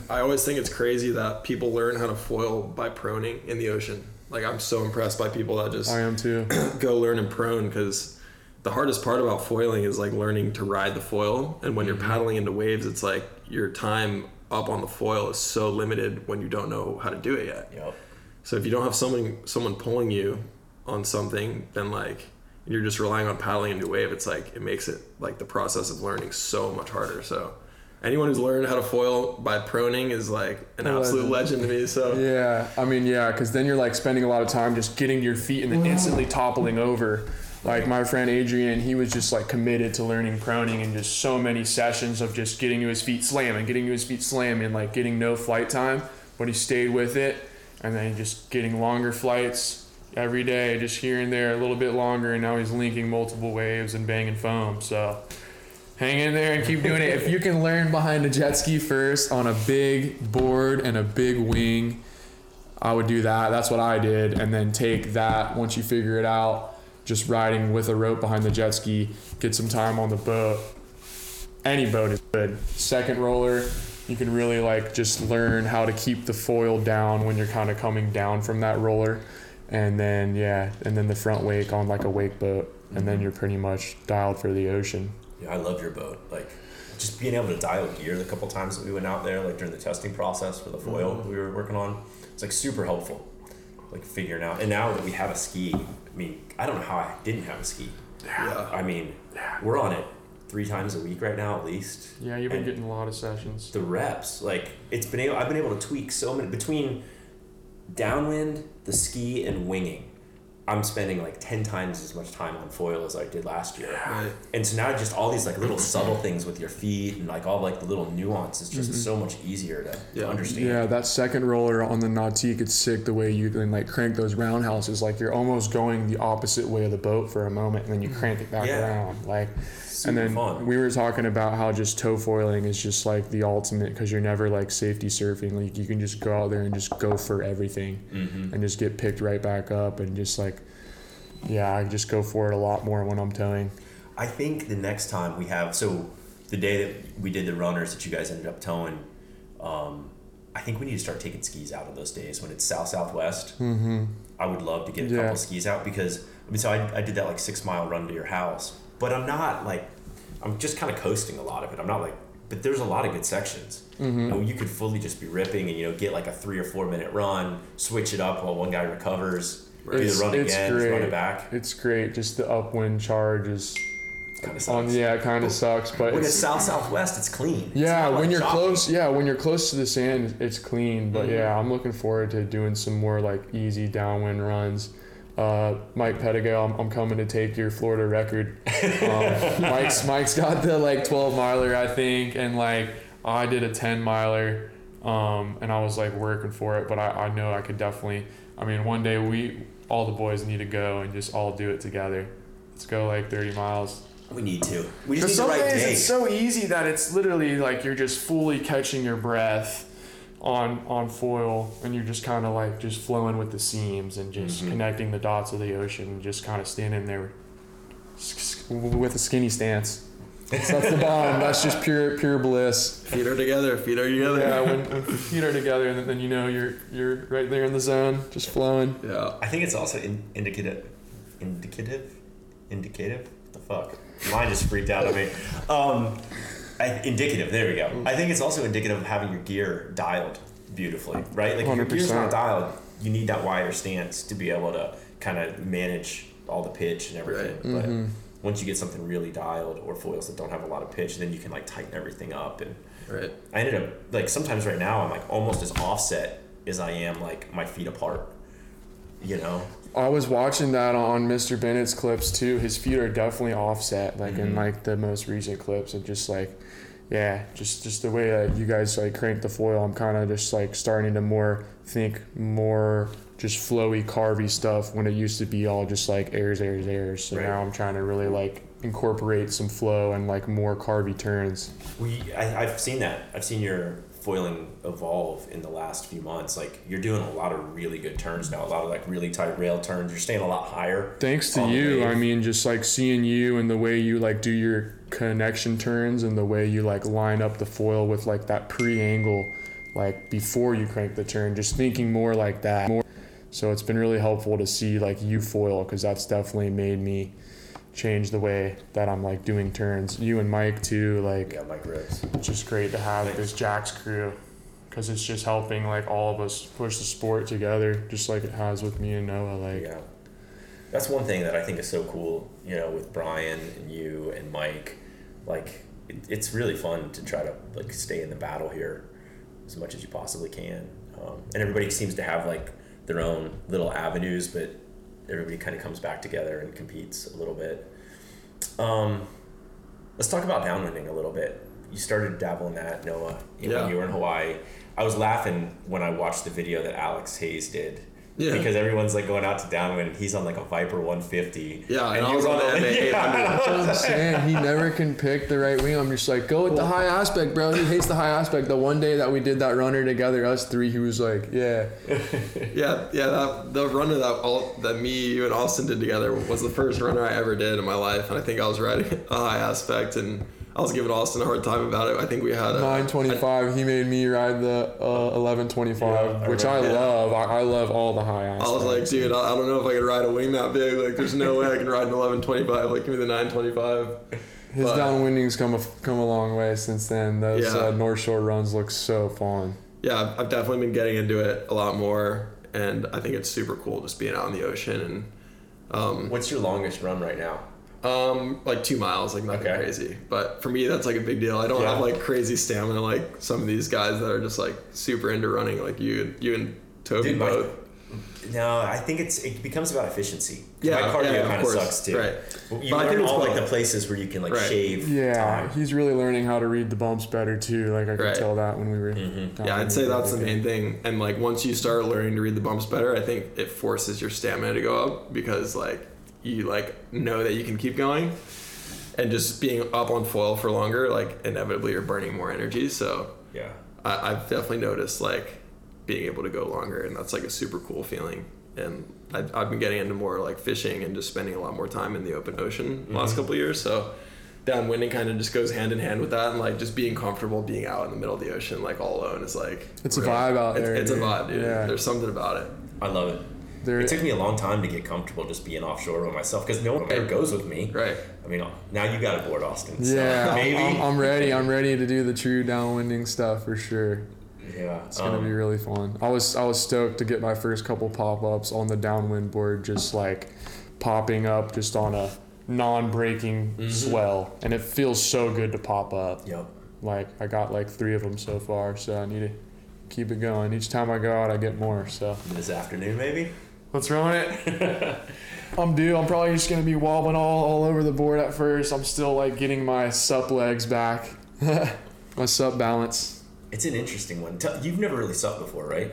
I always think it's crazy that people learn how to foil by proning in the ocean. Like, I'm so impressed by people that just I am too. Go learn and prone, because the hardest part about foiling is like learning to ride the foil. And when you're paddling into waves, it's like your time up on the foil is so limited when you don't know how to do it yet. Yep. So if you don't have someone pulling you on something, then like you're just relying on paddling into wave. It's like it makes it like the process of learning so much harder. So. Anyone who's learned how to foil by proning is like an absolute legend to me. So yeah, I mean, yeah, because then you're like spending a lot of time just getting to your feet and then instantly toppling over. Like my friend Adrian, he was just like committed to learning proning, and just so many sessions of just getting to his feet slamming, and like getting no flight time, but he stayed with it, and then just getting longer flights every day, just here and there, a little bit longer, and now he's linking multiple waves and banging foam. So. Hang in there and keep doing it. If you can learn behind a jet ski first on a big board and a big wing, I would do that. That's what I did. And then take that, once you figure it out, just riding with a rope behind the jet ski, get some time on the boat. Any boat is good. Second roller, you can really like just learn how to keep the foil down when you're kind of coming down from that roller. And then, yeah, and then the front wake on like a wake boat. And then you're pretty much dialed for the ocean. Yeah, I love your boat. Like, just being able to dial gear the couple times that we went out there, like during the testing process for the foil we were working on, it's like super helpful. Like figuring out, and now that we have a ski, I mean, I don't know how I didn't have a ski. Yeah. I mean, we're on it 3 times a week right now at least. Yeah, you've been getting a lot of sessions. The reps, like I've been able to tweak so many between downwind, the ski, and winging. I'm spending like 10 times as much time on foil as I did last year. Right. And so now just all these like little subtle things with your feet and like all like the little nuances just so much easier to understand. Yeah, that second roller on the Nautique, it's sick the way you can like crank those roundhouses. Like you're almost going the opposite way of the boat for a moment, and then you crank it back around. Like, super and then fun. We were talking about how just toe foiling is just like the ultimate, because you're never like safety surfing. Like you can just go out there and just go for everything and just get picked right back up and just like, yeah, I just go for it a lot more when I'm towing. I think the next time we have, so the day that we did the runners that you guys ended up towing, I think we need to start taking skis out of those days when it's south-southwest. I would love to get a couple of skis out, because, I mean, so I did that like 6-mile run to your house, but I'm not like, I'm just kind of coasting a lot of it. I'm not like, but there's a lot of good sections. You could fully just be ripping and, you know, get like a 3 or 4 minute run, switch it up while one guy recovers. Run it back. It's great. Just the upwind charge is kind of sucks. Sucks. But when it's south-southwest, it's clean. Yeah, when you're close. Yeah, when you're close to the sand, it's clean. But yeah, I'm looking forward to doing some more like easy downwind runs. Mike Pettigrew, I'm coming to take your Florida record. Mike's got the like 12 miler, I think, and like I did a 10 miler, and I was like working for it. But I know I could definitely. I mean, one day all the boys need to go and just all do it together. Let's go like 30 miles. We need to. We just need the right days. It's so easy that it's literally like you're just fully catching your breath on foil, and you're just kind of like just flowing with the seams and just connecting the dots of the ocean and just kind of standing there with a skinny stance. So that's the bottom. That's just pure bliss. Feet are together. Yeah, when feet are together, and then you know you're right there in the zone, just flowing. Yeah. I think it's also indicative. What the fuck? Mine just freaked out at me. Indicative. There we go. I think it's also indicative of having your gear dialed beautifully, right? Like if your gear's not dialed, you need that wider stance to be able to kind of manage all the pitch and everything. Right. But once you get something really dialed, or foils that don't have a lot of pitch, then you can like tighten everything up. And right. I ended up like sometimes right now I'm like almost as offset as I am like my feet apart. You know. I was watching that on Mr. Bennett's clips too. His feet are definitely offset, like in like the most recent clips, and just like, yeah, just the way that you guys like crank the foil. I'm kind of just like starting to think more just flowy, carvy stuff when it used to be all just like airs. So Now I'm trying to really like incorporate some flow and like more carvy turns. I've seen that. I've seen your foiling evolve in the last few months. Like you're doing a lot of really good turns now, a lot of like really tight rail turns. You're staying a lot higher. Thanks to you. I mean, just like seeing you and the way you like do your connection turns and the way you like line up the foil with like that pre-angle, like before you crank the turn, just thinking more like that. So it's been really helpful to see like you foil, because that's definitely made me change the way that I'm like doing turns. You and Mike too, like yeah, Mike Rose. It's just great to have this Jack's crew, because it's just helping like all of us push the sport together, just like it has with me and Noah. Like yeah, that's one thing that I think is so cool. You know, with Brian and you and Mike, like it's really fun to try to like stay in the battle here as much as you possibly can, and everybody seems to have like their own little avenues, but everybody kind of comes back together and competes a little bit. Let's talk about downwinding a little bit. You started to dabble in that, Noah, when you were in Hawaii. I was laughing when I watched the video that Alex Hayes did. Yeah. Because everyone's like going out to downwind, and he's on like a Viper 150. Yeah, and I was on the MA 800. That's what I'm saying. He never can pick the right wing. I'm just like, go with the high aspect, bro. He hates the high aspect. The one day that we did that runner together, us three, he was like, yeah. yeah. The runner that me, you, and Austin did together was the first runner I ever did in my life, and I think I was riding a high aspect, and I was giving Austin a hard time about it. I think we had 925. He made me ride the 1125, which I love. I love all the high aspects. I was like, dude, I don't know if I could ride a wing that big. Like, there's no way I can ride an 1125. Like, give me the 925. His downwinding's come a long way since then. Those North Shore runs look so fun. Yeah, I've definitely been getting into it a lot more, and I think it's super cool just being out in the ocean. And what's your longest run right now? 2 miles, like nothing crazy, but for me that's like a big deal. I don't have like crazy stamina like some of these guys that are just like super into running, like you and Toby both. No, I think it becomes about efficiency. Yeah, my cardio kind of sucks too. Right. You but learn I think it's all like the places where you can like shave. Yeah, time. He's really learning how to read the bumps better too. Like I could tell that when we were. Mm-hmm. Yeah, I'd say that's the main thing. And like once you start learning to read the bumps better, I think it forces your stamina to go up, because like you like know that you can keep going, and just being up on foil for longer, like inevitably you're burning more energy. So yeah, I've definitely noticed like being able to go longer, and that's like a super cool feeling. And I've been getting into more like fishing and just spending a lot more time in the open ocean the last couple of years. So downwinding kind of just goes hand in hand with that, and like just being comfortable being out in the middle of the ocean, like all alone, is like it's a vibe out there. It's a vibe, dude. Yeah. There's something about it. I love it. It took me a long time to get comfortable just being offshore by myself, because no one ever goes with me. Right. I mean, now you got a board, Austin. So yeah, maybe. I'm ready. I'm ready to do the true downwinding stuff for sure. Yeah. It's going to be really fun. I was stoked to get my first couple pop-ups on the downwind board, just like popping up just on a non-breaking swell. And it feels so good to pop up. Yep. Like, I got like 3 of them so far, so I need to keep it going. Each time I go out, I get more. So this afternoon, maybe? Let's run it. I'm due. I'm probably just going to be wobbling all over the board at first. I'm still like getting my sup legs back. My sup balance. It's an interesting one. You've never really supped before, right?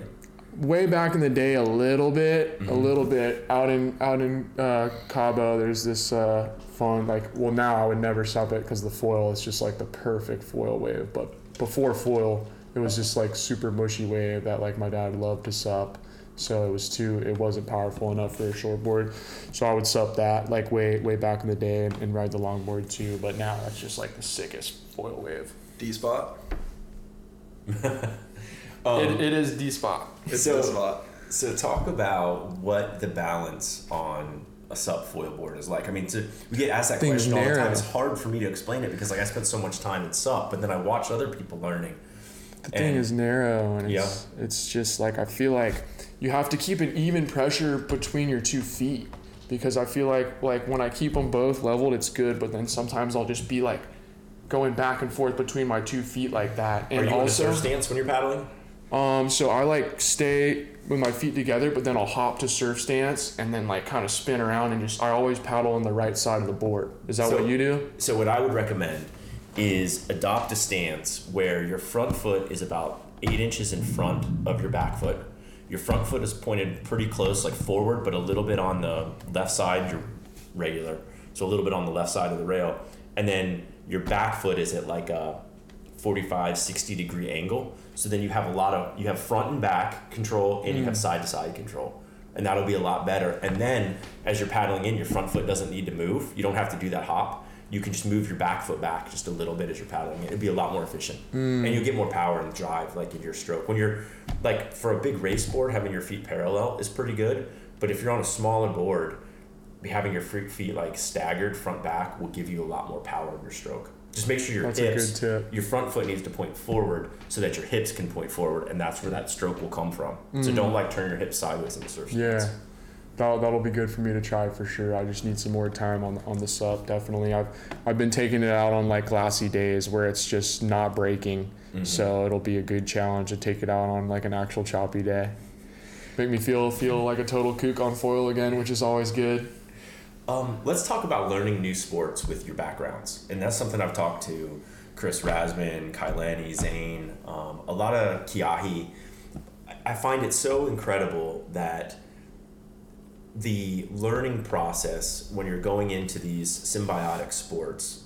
way back in the day a little bit out in Cabo. There's this fun, like, well, now I would never stop it because the foil is just like the perfect foil wave, but before foil it was just like super mushy wave that like my dad loved to sup. So it wasn't powerful enough for a short board. So I would sup that like way back in the day and ride the longboard too. But now that's just like the sickest foil wave. D-spot? It is D-spot. It's D-spot. So talk about what the balance on a sub foil board is like. I mean, we get asked that question all the time. It's hard for me to explain it because like I spent so much time in sup, but then I watch other people learning. The thing is narrow, and it's just like, I feel like you have to keep an even pressure between your 2 feet, because I feel like when I keep them both leveled, it's good. But then sometimes I'll just be like going back and forth between my 2 feet like that. And are you also in a surf stance when you're paddling? So I like stay with my feet together, but then I'll hop to surf stance and then like kind of spin around and I always paddle on the right side of the board. Is that what you do? So what I would recommend is adopt a stance where your front foot is about 8 inches in front of your back foot. Your front foot is pointed pretty close, like forward, but a little bit on the left side, your regular. So a little bit on the left side of the rail. And then your back foot is at like a 45, 60 degree angle. So then you have front and back control, and you have side to side control. And that'll be a lot better. And then as you're paddling in, your front foot doesn't need to move. You don't have to do that hop. You can just move your back foot back just a little bit as you're paddling. It'd be a lot more efficient. And you'll get more power and drive, like, in your stroke. When you're, like, for a big race board, having your feet parallel is pretty good. But if you're on a smaller board, having your feet, like, staggered front back will give you a lot more power in your stroke. Just make sure your front foot needs to point forward so that your hips can point forward, and that's where that stroke will come from. So don't, like, turn your hips sideways in the surf stance. That'll be good for me to try for sure. I just need some more time on the sup, definitely. I've been taking it out on like glassy days where it's just not breaking. So it'll be a good challenge to take it out on like an actual choppy day. Make me feel like a total kook on foil again, which is always good. Let's talk about learning new sports with your backgrounds. And that's something I've talked to Chris Rasman, Kai Lenny, Zane, a lot of Kiahi. I find it so incredible that the learning process when you're going into these symbiotic sports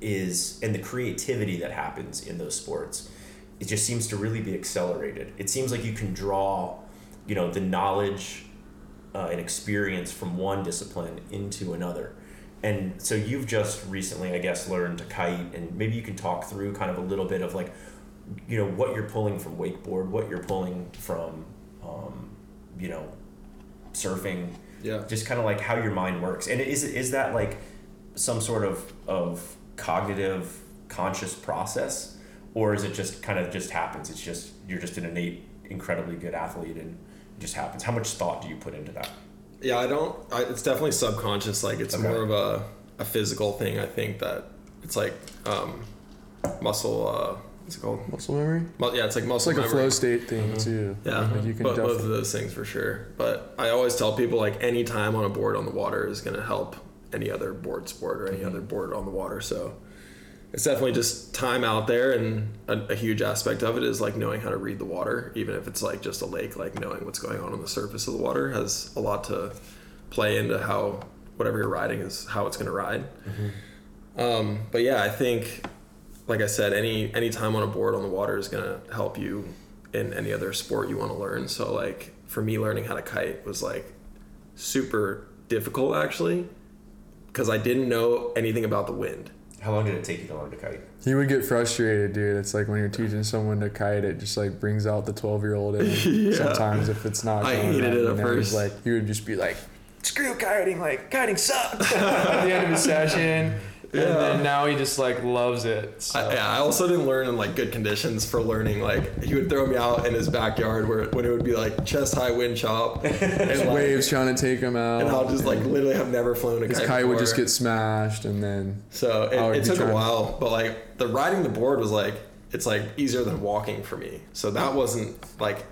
and the creativity that happens in those sports, it just seems to really be accelerated. It seems like you can draw, the knowledge and experience from one discipline into another. And so you've just recently, I guess, learned to kite, and maybe you can talk through kind of a little bit of like, what you're pulling from wakeboard, what you're pulling from, surfing, just kind of like how your mind works. And is that like some sort of cognitive conscious process, or is it just kind of just happens? It's just you're just an innate, incredibly good athlete, and it just happens. How much thought do you put into that? Yeah, it's definitely subconscious. Like it's more of a physical thing. I think that it's like muscle. What's it called? Muscle memory? Yeah, it's like muscle memory. It's like a flow state thing, too. Yeah, like you can both of those things for sure. But I always tell people, like, any time on a board on the water is going to help any other board sport or any other board on the water. So it's definitely just time out there, and a huge aspect of it is, like, knowing how to read the water. Even if it's, like, just a lake, like, knowing what's going on the surface of the water has a lot to play into how whatever you're riding is how it's going to ride. But, yeah, I think, like I said, any time on a board on the water is gonna help you in any other sport you want to learn. So like for me, learning how to kite was like super difficult actually, because I didn't know anything about the wind. How long did it take you to learn to kite? He would get frustrated, dude. It's like when you're teaching someone to kite, it just like brings out the 12-year-old in sometimes if it's not. I hated it at first. Like you would just be like, "Screw kiting! Like kiting sucks!" at the end of the session. Yeah. And then now he just like loves it. So. I also didn't learn in like good conditions for learning. Like he would throw me out in his backyard when it would be like chest high wind chop and like, waves trying to take him out. And I'll just like literally have never flown a kite. His kite would just get smashed, and then so it took a while. But like the riding the board was like it's like easier than walking for me. So that wasn't like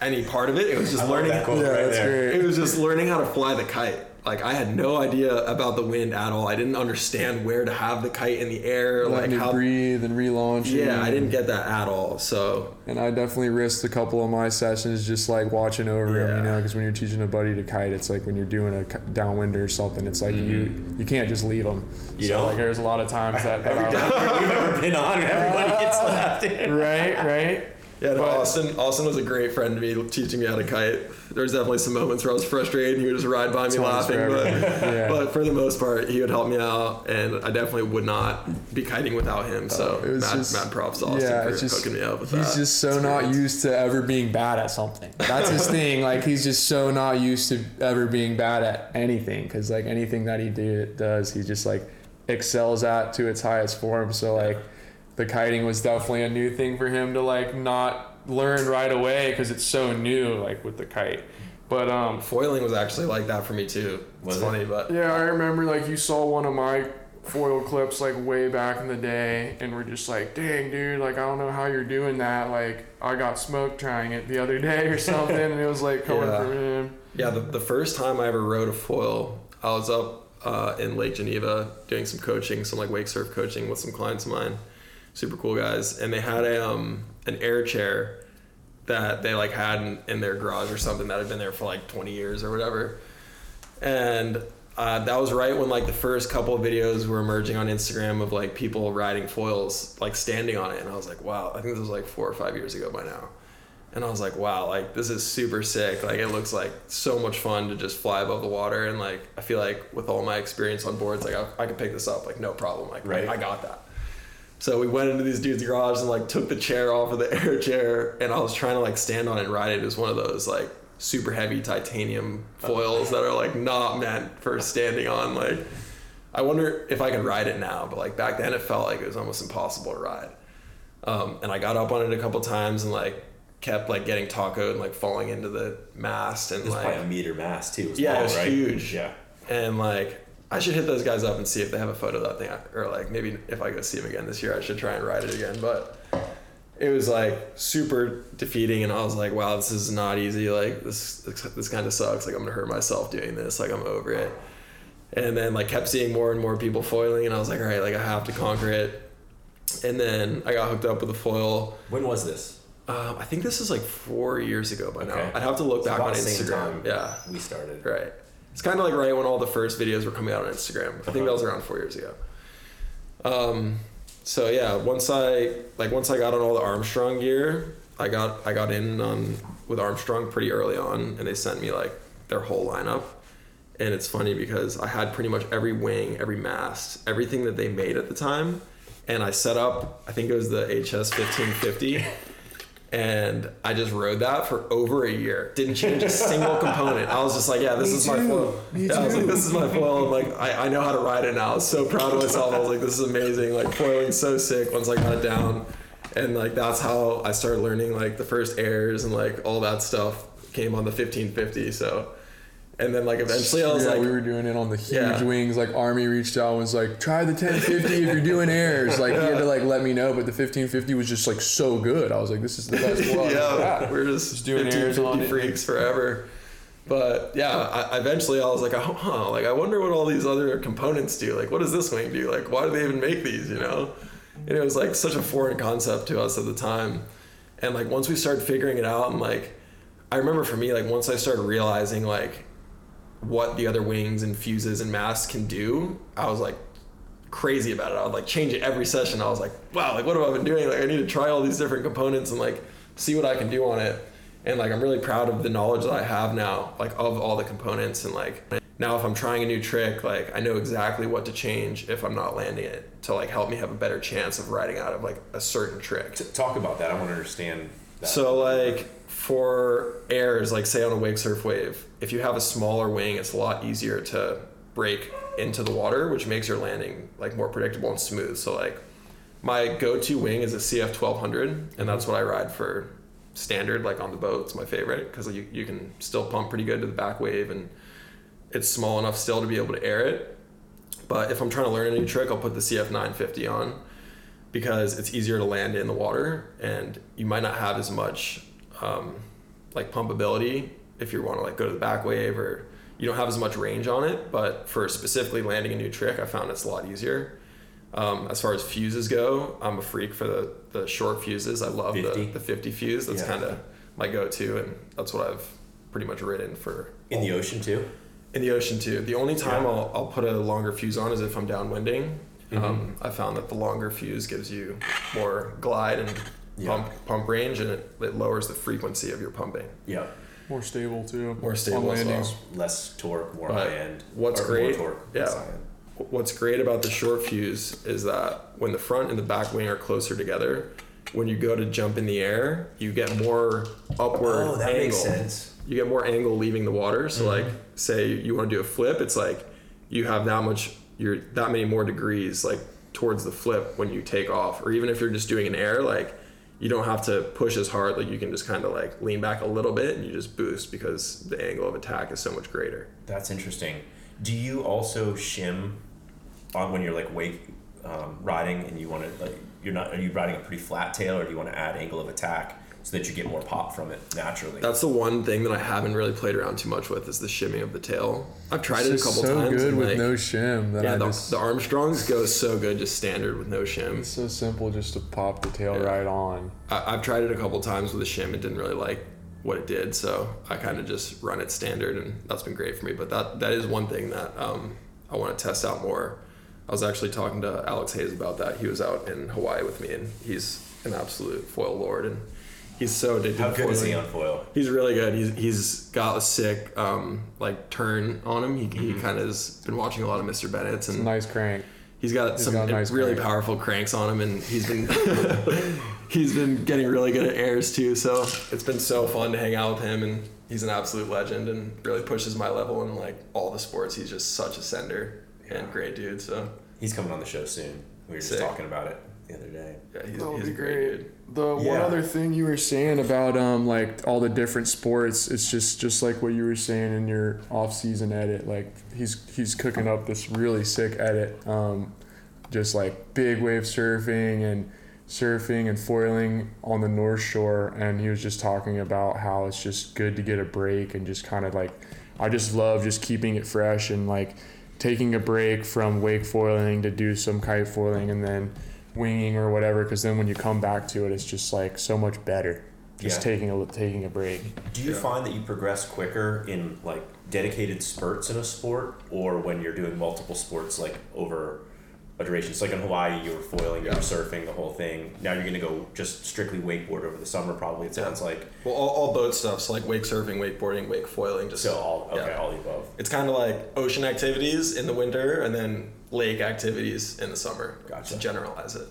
any part of it. It was just learning. It was just learning how to fly the kite. Like, I had no idea about the wind at all. I didn't understand where to have the kite in the air. Letting like how breathe and relaunch. Yeah, I didn't get that at all. So, and I definitely risked a couple of my sessions just like watching over him, you know, because when you're teaching a buddy to kite, it's like when you're doing a downwinder or something, it's like you can't just leave them. You know? Like, there's a lot of times that every downwinder we've ever been on, everybody gets left in. Right. Yeah, no, Austin was a great friend to me, teaching me how to kite. There's definitely some moments where I was frustrated and he would just ride by me laughing, but for the most part, he would help me out, and I definitely would not be kiting without him. So mad props to Austin for hooking me up with that. He's just so not used to ever being bad at something. That's his thing. Like, he's just so not used to ever being bad at anything, because like anything that he does, he just like excels at to its highest form. So like, the kiting was definitely a new thing for him to like not learn right away, because it's so new, like with the kite. But foiling was actually like that for me too. It's funny, but yeah, I remember like you saw one of my foil clips like way back in the day, and we're just like, dang dude, like I don't know how you're doing that. Like I got smoked trying it the other day or something, and it was like coming from him. Yeah, the first time I ever rode a foil, I was up in Lake Geneva doing some coaching, some like wake surf coaching with some clients of mine. Super cool guys, and they had a an air chair that they like had in their garage or something that had been there for like 20 years or whatever. And that was right when like the first couple of videos were emerging on Instagram of like people riding foils, like standing on it. And I was like, wow, I think this was like 4 or 5 years ago by now. And I was like, wow, like this is super sick. Like it looks like so much fun to just fly above the water. And like, I feel like with all my experience on boards, like I could pick this up, like no problem. Like I got that. So we went into these dudes' garage and like took the chair off of the air chair, and I was trying to like stand on it and ride it. It was one of those like super heavy titanium foils that are like not meant for standing on. Like I wonder if I can ride it now, but like back then it felt like it was almost impossible to ride. And I got up on it a couple times and like kept like getting tacoed and like falling into the mast, and it was like probably a meter mast too. It was it was huge. Yeah, and like, I should hit those guys up and see if they have a photo of that thing, or like maybe if I go see them again this year, I should try and ride it again. But it was like super defeating, and I was like, wow, this is not easy. Like this kind of sucks. Like I'm gonna hurt myself doing this. Like I'm over it. And then like kept seeing more and more people foiling, and I was like, all right, like I have to conquer it. And then I got hooked up with a foil. When was this? I think this is like 4 years ago by now. I'd have to look back on Instagram. Yeah, we started. Right. It's kind of like right when all the first videos were coming out on Instagram. I think that was around 4 years ago. So yeah, once I got on all the Armstrong gear, I got in with Armstrong pretty early on, and they sent me like their whole lineup. And it's funny because I had pretty much every wing, every mast, everything that they made at the time, and I set up, I think it was the HS 1550. And I just rode that for over a year. Didn't change a single component. I was just like, yeah, this is my foil. Like, I know how to ride it now. I was so proud of myself. I was like, this is amazing. Like, foiling's so sick once I got it down. And, like, that's how I started learning, like, the first airs and, like, all that stuff came on the 1550, so... And then, like, eventually I was like... we were doing it on the huge wings. Like, Army reached out and was like, try the 1050 if you're doing airs. Like, he had to, like, let me know. But the 1550 was just, like, so good. I was like, this is the best one. We're just doing airs on it. Freaks forever. But, yeah, I eventually I was like, oh, huh. Like, I wonder what all these other components do. Like, what does this wing do? Like, why do they even make these, you know? And it was, like, such a foreign concept to us at the time. And, like, once we started figuring it out and, like... I remember for me, like, once I started realizing, like... what the other wings and fuses and masts can do, I was like crazy about it. I would like change it every session. I was like, wow, like what have I been doing? Like I need to try all these different components and like see what I can do on it. And like I'm really proud of the knowledge that I have now, like of all the components. And like now if I'm trying a new trick, like I know exactly what to change if I'm not landing it to like help me have a better chance of riding out of like a certain trick. Talk about that. I want to understand that. So like for airs, like say on a wake surf wave, if you have a smaller wing, it's a lot easier to break into the water, which makes your landing like more predictable and smooth. So like my go-to wing is a CF 1200, and that's what I ride for standard, like on the boat. It's my favorite because you can still pump pretty good to the back wave, and it's small enough still to be able to air it. But if I'm trying to learn a new trick, I'll put the CF 950 on because it's easier to land in the water, and you might not have as much like pumpability if you want to like go to the back wave or you don't have as much range on it, but for specifically landing a new trick, I found it's a lot easier. As far as fuses go, I'm a freak for the short fuses. I love 50. The 50 fuse. That's kind of my go-to, and that's what I've pretty much ridden for. In the ocean too? In the ocean too. The only time I'll put a longer fuse on is if I'm downwinding. Mm-hmm. I found that the longer fuse gives you more glide and pump range, and it lowers the frequency of your pumping. Yeah. More stable too. More stable on landings. As well. Less torque, more high end. What's great? More torque, less high end. What's great about the short fuse is that when the front and the back wing are closer together, when you go to jump in the air, you get more upward angle. Oh, that makes sense. You get more angle leaving the water. So like, say you want to do a flip, it's like you have that many more degrees like towards the flip when you take off. Or even if you're just doing an air, like you don't have to push as hard. Like you can just kind of like lean back a little bit and you just boost because the angle of attack is so much greater. That's interesting. Do you also shim on when you're like wake riding and you want to like are you riding a pretty flat tail, or do you want to add angle of attack so that you get more pop from it naturally? That's the one thing that I haven't really played around too much with is the shimming of the tail. I've tried it a couple times. It's so good with like, no shim. That the Armstrongs go so good just standard with no shim. It's so simple just to pop the tail right on. I've tried it a couple times with a shim and didn't really like what it did, so I kind of just run it standard, and that's been great for me. But that is one thing that I want to test out more. I was actually talking to Alex Hayes about that. He was out in Hawaii with me, and he's an absolute foil lord, and he's so addicted to foiling. How good is he on foil? He's really good. He's got a sick like turn on him. He kind of has been watching a lot of Mr. Bennett's, and it's a nice crank. He's got some really powerful cranks on him, and he's been getting really good at airs too. So it's been so fun to hang out with him, and he's an absolute legend, and really pushes my level in like all the sports. He's just such a sender and great dude. So he's coming on the show soon. We were just talking about it the other day. Yeah, he's a great dude. One other thing you were saying about like all the different sports, it's just like what you were saying in your off-season edit. Like he's cooking up this really sick edit, just like big wave surfing and foiling on the North Shore, and he was just talking about how it's just good to get a break and just kind of like I just love just keeping it fresh and like taking a break from wake foiling to do some kite foiling and then winging or whatever, because then when you come back to it, it's just like so much better. Just taking a break. Do you find that you progress quicker in like dedicated spurts in a sport, or when you're doing multiple sports like over a duration? It's like in Hawaii, you were foiling, you were surfing, the whole thing. Now you're going to go just strictly wakeboard over the summer, probably. It sounds like. Well, all boat stuff, so like wake surfing, wakeboarding, wake foiling, just. So all the above. It's kind of like ocean activities in the winter and then lake activities in the summer. Gotcha. To generalize it.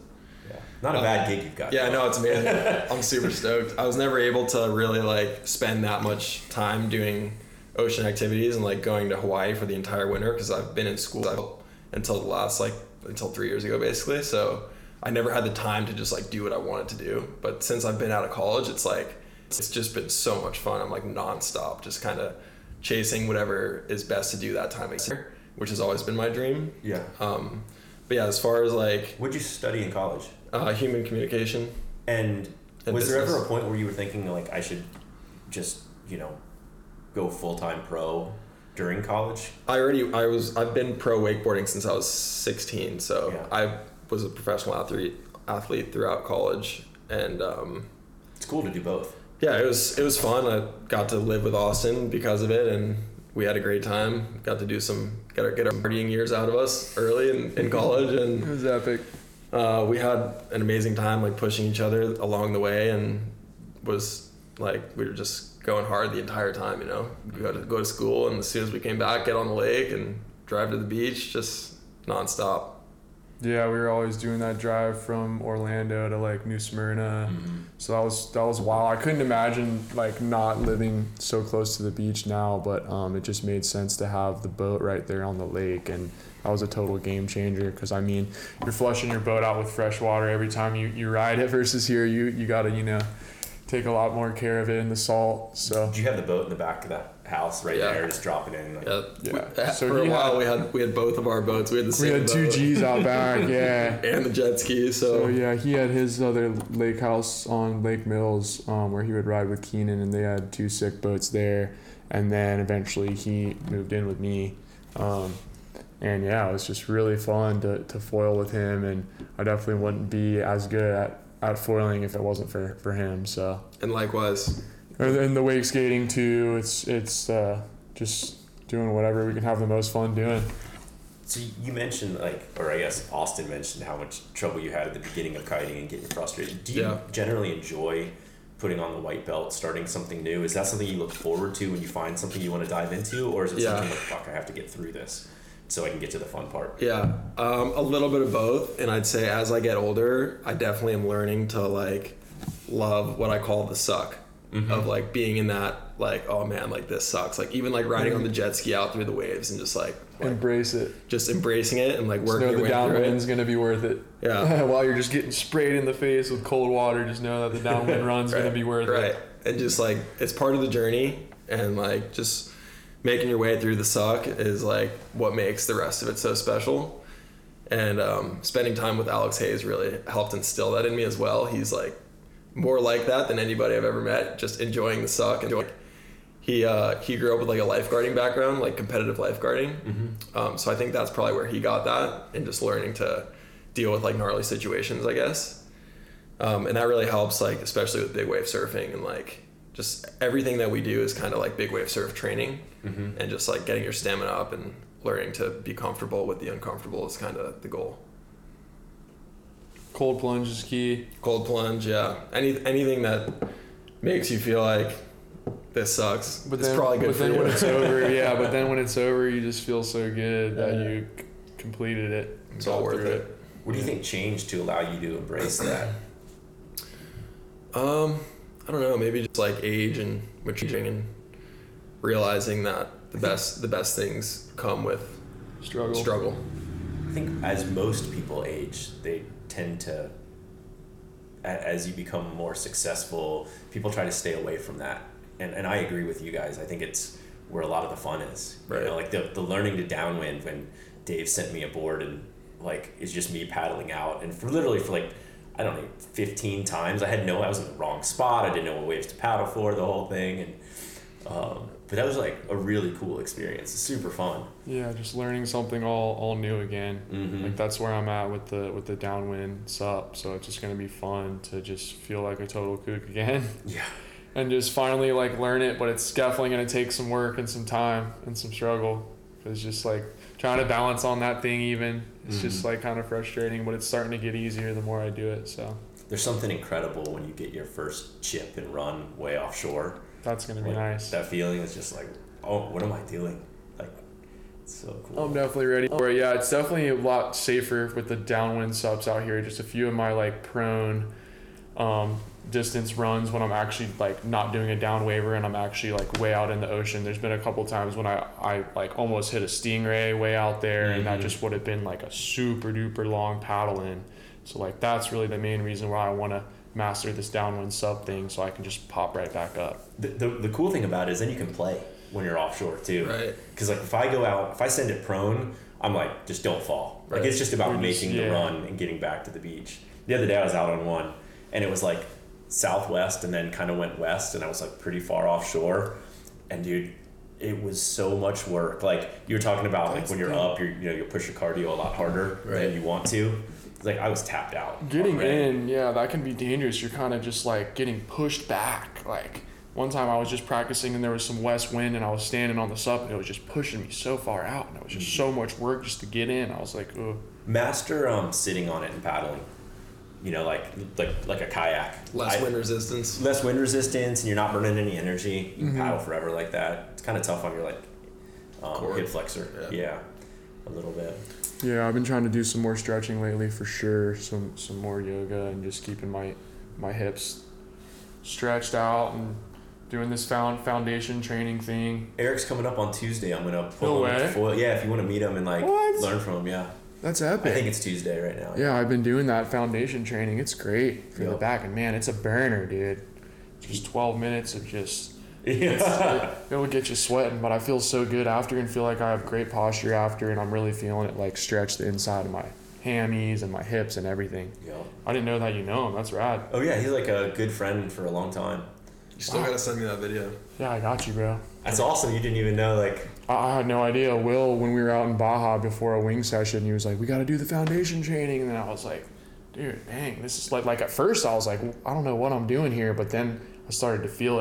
Yeah. Not a bad gig you've got. Yeah, no, it's amazing. I'm super stoked. I was never able to really like spend that much time doing ocean activities and like going to Hawaii for the entire winter because I've been in school until 3 years ago basically, so I never had the time to just like do what I wanted to do. But since I've been out of college, it's like it's just been so much fun. I'm like nonstop just kind of chasing whatever is best to do that time of year, which has always been my dream. But yeah, as far as like, what'd you study in college? Human communication. And was business. There ever a point where you were thinking like I should just go full-time pro during college? I've been pro wakeboarding since I was 16, so I was a professional athlete throughout college, and it's cool to do both. Yeah, it was fun. I got to live with Austin because of it, and we had a great time. Got to do get our partying years out of us early in college, and it was epic. We had an amazing time, like pushing each other along the way, and was like we were just going hard the entire time, go to school, and as soon as we came back, get on the lake and drive to the beach, just nonstop. Yeah, we were always doing that drive from Orlando to like New Smyrna. Mm-hmm. So that was wild. I couldn't imagine like not living so close to the beach now, but it just made sense to have the boat right there on the lake, and that was a total game changer because I mean you're flushing your boat out with fresh water every time you ride it versus here you gotta take a lot more care of it in the salt. So did you have the boat in the back of that house right there, just dropping in? Like, So for a while we had both of our boats. We had the same. We had two boat. G's out back, and the jet ski. So yeah, he had his other lake house on Lake Mills, where he would ride with Keenan, and they had two sick boats there. And then eventually he moved in with me. And yeah, it was just really fun to foil with him, and I definitely wouldn't be as good at foiling if it wasn't for him. So. And likewise. And then the wake skating too, it's just doing whatever we can have the most fun doing. So you mentioned, like, or I guess Austin mentioned how much trouble you had at the beginning of kiting and getting frustrated. Do you generally enjoy putting on the white belt, starting something new? Is that something you look forward to when you find something you want to dive into, or is it something like, fuck, I have to get through this so I can get to the fun part? Yeah, a little bit of both, and I'd say as I get older, I definitely am learning to, like, love what I call the suck of, like, being in that, like, oh, man, like, this sucks. Like, even, like, riding on the jet ski out through the waves and just, like embrace it. Just embracing it and, like, working your way through it. The downwind's going to be worth it. Yeah. While you're just getting sprayed in the face with cold water, just know that the downwind run's going to be worth it. Right. And just, like, it's part of the journey, and, like, just making your way through the suck is, like, what makes the rest of it so special. And spending time with Alex Hayes really helped instill that in me as well. He's, like, more like that than anybody I've ever met, just enjoying the suck. And he grew up with, like, a lifeguarding background, like competitive lifeguarding. So I think that's probably where he got that, and just learning to deal with, like, gnarly situations, I guess. And that really helps, like, especially with big wave surfing, and, like, just everything that we do is kind of like big wave surf training, and just, like, getting your stamina up and learning to be comfortable with the uncomfortable is kind of the goal. Cold plunge is key. Cold plunge, yeah. Anything that makes you feel like this sucks, but it's probably good for you. When it's over, but then when it's over, you just feel so good that you completed it. It's all worth it. What do you think changed to allow you to embrace that? I don't know. Maybe just, like, age and maturing, and realizing that the best things come with struggle. I think as most people age, they tend to, as you become more successful, people try to stay away from that, and I agree with you guys. I think it's where a lot of the fun is, right? You know, like the learning to downwind, when Dave sent me a board and, like, it's just me paddling out, and for like, I don't know, 15 times I was in the wrong spot, I didn't know what waves to paddle for, the whole thing. And but that was, like, a really cool experience. It's super fun. Yeah, just learning something all new again. Like, that's where I'm at with the downwind sup. So it's just gonna be fun to just feel like a total kook again. Yeah. And just finally, like, learn it, but it's definitely gonna take some work and some time and some struggle. It's just, like, trying to balance on that thing even. It's just, like, kind of frustrating, but it's starting to get easier the more I do it. So there's something incredible when you get your first chip and run way offshore. That's going to be, like, nice. That feeling is just like, oh, what am I doing? Like, it's so cool. I'm definitely ready for it. Yeah, it's definitely a lot safer with the downwind subs out here. Just a few of my, like, prone distance runs when I'm actually, like, not doing a down waver and I'm actually, like, way out in the ocean. There's been a couple times when I like almost hit a stingray way out there, and that just would have been, like, a super duper long paddle in. So, like, that's really the main reason why I want to master this downwind sub thing, so I can just pop right back up. The cool thing about it is then you can play when you're offshore too, right? Because, like, if I go out, if I send it prone, I'm like, just don't fall. Right. Like, it's just about making the run and getting back to the beach. The other day I was out on one, and it was, like, southwest and then kind of went west, and I was, like, pretty far offshore, and dude, it was so much work. Like, you were talking about, like, when you're up, you'll push your cardio a lot harder than you want to. Like, I was tapped out. Getting in, that can be dangerous. You're kind of just, like, getting pushed back. Like, one time I was just practicing and there was some west wind and I was standing on the sup and it was just pushing me so far out, and it was just so much work just to get in. I was like, ugh. Master sitting on it and paddling. You know, like a kayak. Less wind resistance. Less wind resistance, and you're not burning any energy. You can paddle forever like that. It's kind of tough on your, like, hip flexor. Yeah. A little bit. Yeah, I've been trying to do some more stretching lately for sure. Some more yoga and just keeping my hips stretched out and doing this foundation training thing. Eric's coming up on Tuesday. I'm gonna pull him with foil. Yeah, if you want to meet him and, like, learn from him, yeah. That's epic. I think it's Tuesday right now. Yeah, I've been doing that foundation training. It's great for the back, and, man, it's a burner, dude. Just 12 minutes of just. Yeah. It will get you sweating, but I feel so good after and feel like I have great posture after, and I'm really feeling it, like, stretch the inside of my hammies and my hips and everything. Yeah. I didn't know that you know him. That's rad. Oh, yeah. He's, like, a good friend for a long time. You still got to send me that video. Yeah, I got you, bro. That's awesome. You didn't even know, like... I had no idea. Will, when we were out in Baja before a wing session, he was like, we got to do the foundation training. And then I was like, dude, dang, this is like at first I was like, I don't know what I'm doing here. But then I started to feel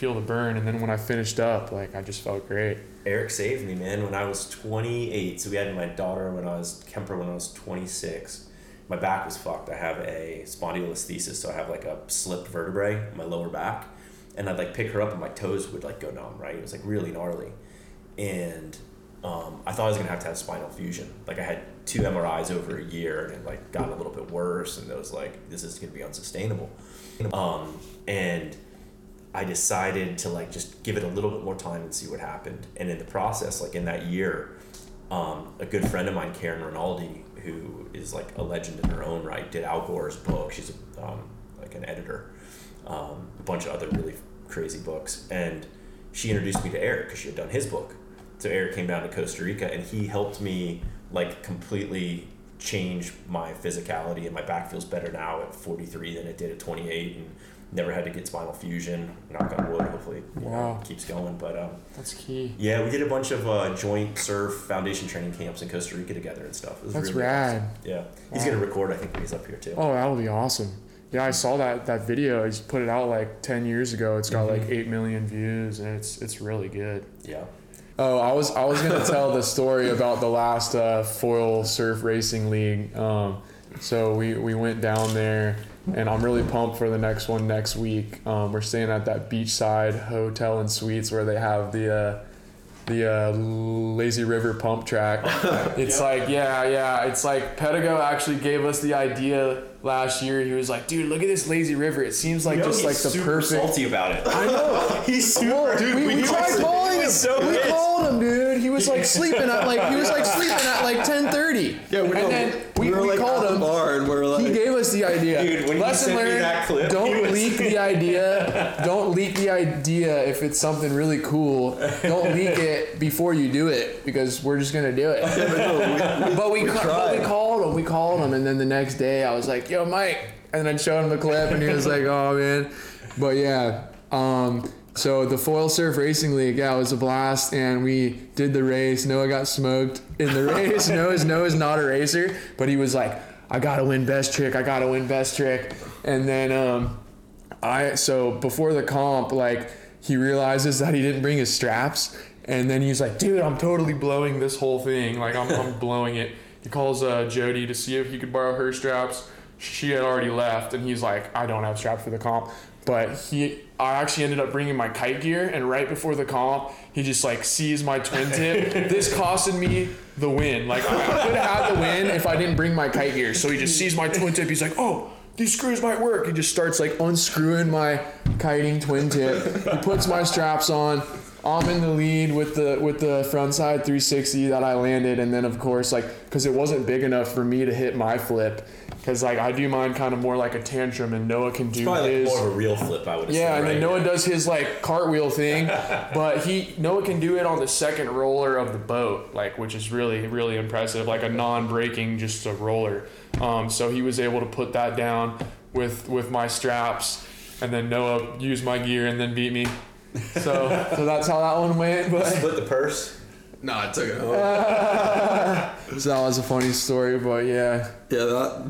the burn. And then when I finished up, like, I just felt great. Eric saved me, man, when I was 28. So we had my daughter when I was 26. My back was fucked. I have a spondylolisthesis, so I have like a slipped vertebrae in my lower back. And I'd like pick her up and my toes would like go numb, right? It was like really gnarly. And I thought I was going to have spinal fusion. Like I had 2 MRIs over a year and it like got a little bit worse. And I was like, this is going to be unsustainable. And I decided to like just give it a little bit more time and see what happened. And in the process, like in that year, a good friend of mine, Karen Rinaldi, who is like a legend in her own right, did Al Gore's book. She's like an editor. A bunch of other really crazy books, and she introduced me to Eric because she had done his book. So Eric came down to Costa Rica and he helped me like completely change my physicality, and my back feels better now at 43 than it did at 28, and never had to get spinal fusion. Knock on wood, hopefully it keeps going. But that's key. Yeah, we did a bunch of joint surf foundation training camps in Costa Rica together and stuff. That's really rad. Awesome. Yeah, wow. He's gonna record, I think, when he's up here too. Oh, that'll be awesome. Yeah, I saw that video. He's put it out like 10 years ago. It's got like 8 million views, and it's really good. Yeah. Oh, I was gonna tell the story about the last foil surf racing league. So we went down there, and I'm really pumped for the next one next week. We're staying at that beachside hotel and suites where they have the Lazy River pump track. It's like, it's like Pedigo actually gave us the idea last year. He was like, dude, look at this Lazy River. It seems like just like the perfect. He's salty about it. I know. He's super. Dude, we tried calling him. We called him, dude. He was like sleeping at like 10:30. Yeah, we called him. He gave us the idea. Dude, when you sent me that clip, don't leak the idea. Don't leak the idea if it's something really cool. Don't leak it before you do it, because we're just gonna do it. But we called him, and then the next day I was like, yo, Mike, and I'd show him the clip, and he was like, oh man. But yeah, so the Foil Surf Racing League, it was a blast, and we did the race. Noah got smoked in the race. Noah's not a racer, but he was like, I gotta win best trick. And then so before the comp, like, he realizes that he didn't bring his straps, and then he's like, dude, I'm totally blowing this whole thing. Like, I'm blowing it. He calls Jody to see if he could borrow her straps. She had already left, and he's like, I don't have straps for the comp. But I actually ended up bringing my kite gear, and right before the comp, he just like sees my twin tip. This costed me the win. Like, I could have had the win if I didn't bring my kite gear. So he just sees my twin tip. He's like, oh, these screws might work. He just starts like unscrewing my kiting twin tip. He puts my straps on. I'm in the lead with the frontside 360 that I landed, and then of course, like, because it wasn't big enough for me to hit my flip, because like I do mine kind of more like a tantrum, and Noah can do probably his. Probably more of a real flip, I would assume. Yeah, and then Noah does his like cartwheel thing, but Noah can do it on the second roller of the boat, like, which is really, really impressive, like a non-breaking, just a roller. So he was able to put that down with my straps, and then Noah used my gear and then beat me. So that's how that one went. But split the purse? No, I took it home. So that was a funny story, but yeah. Yeah,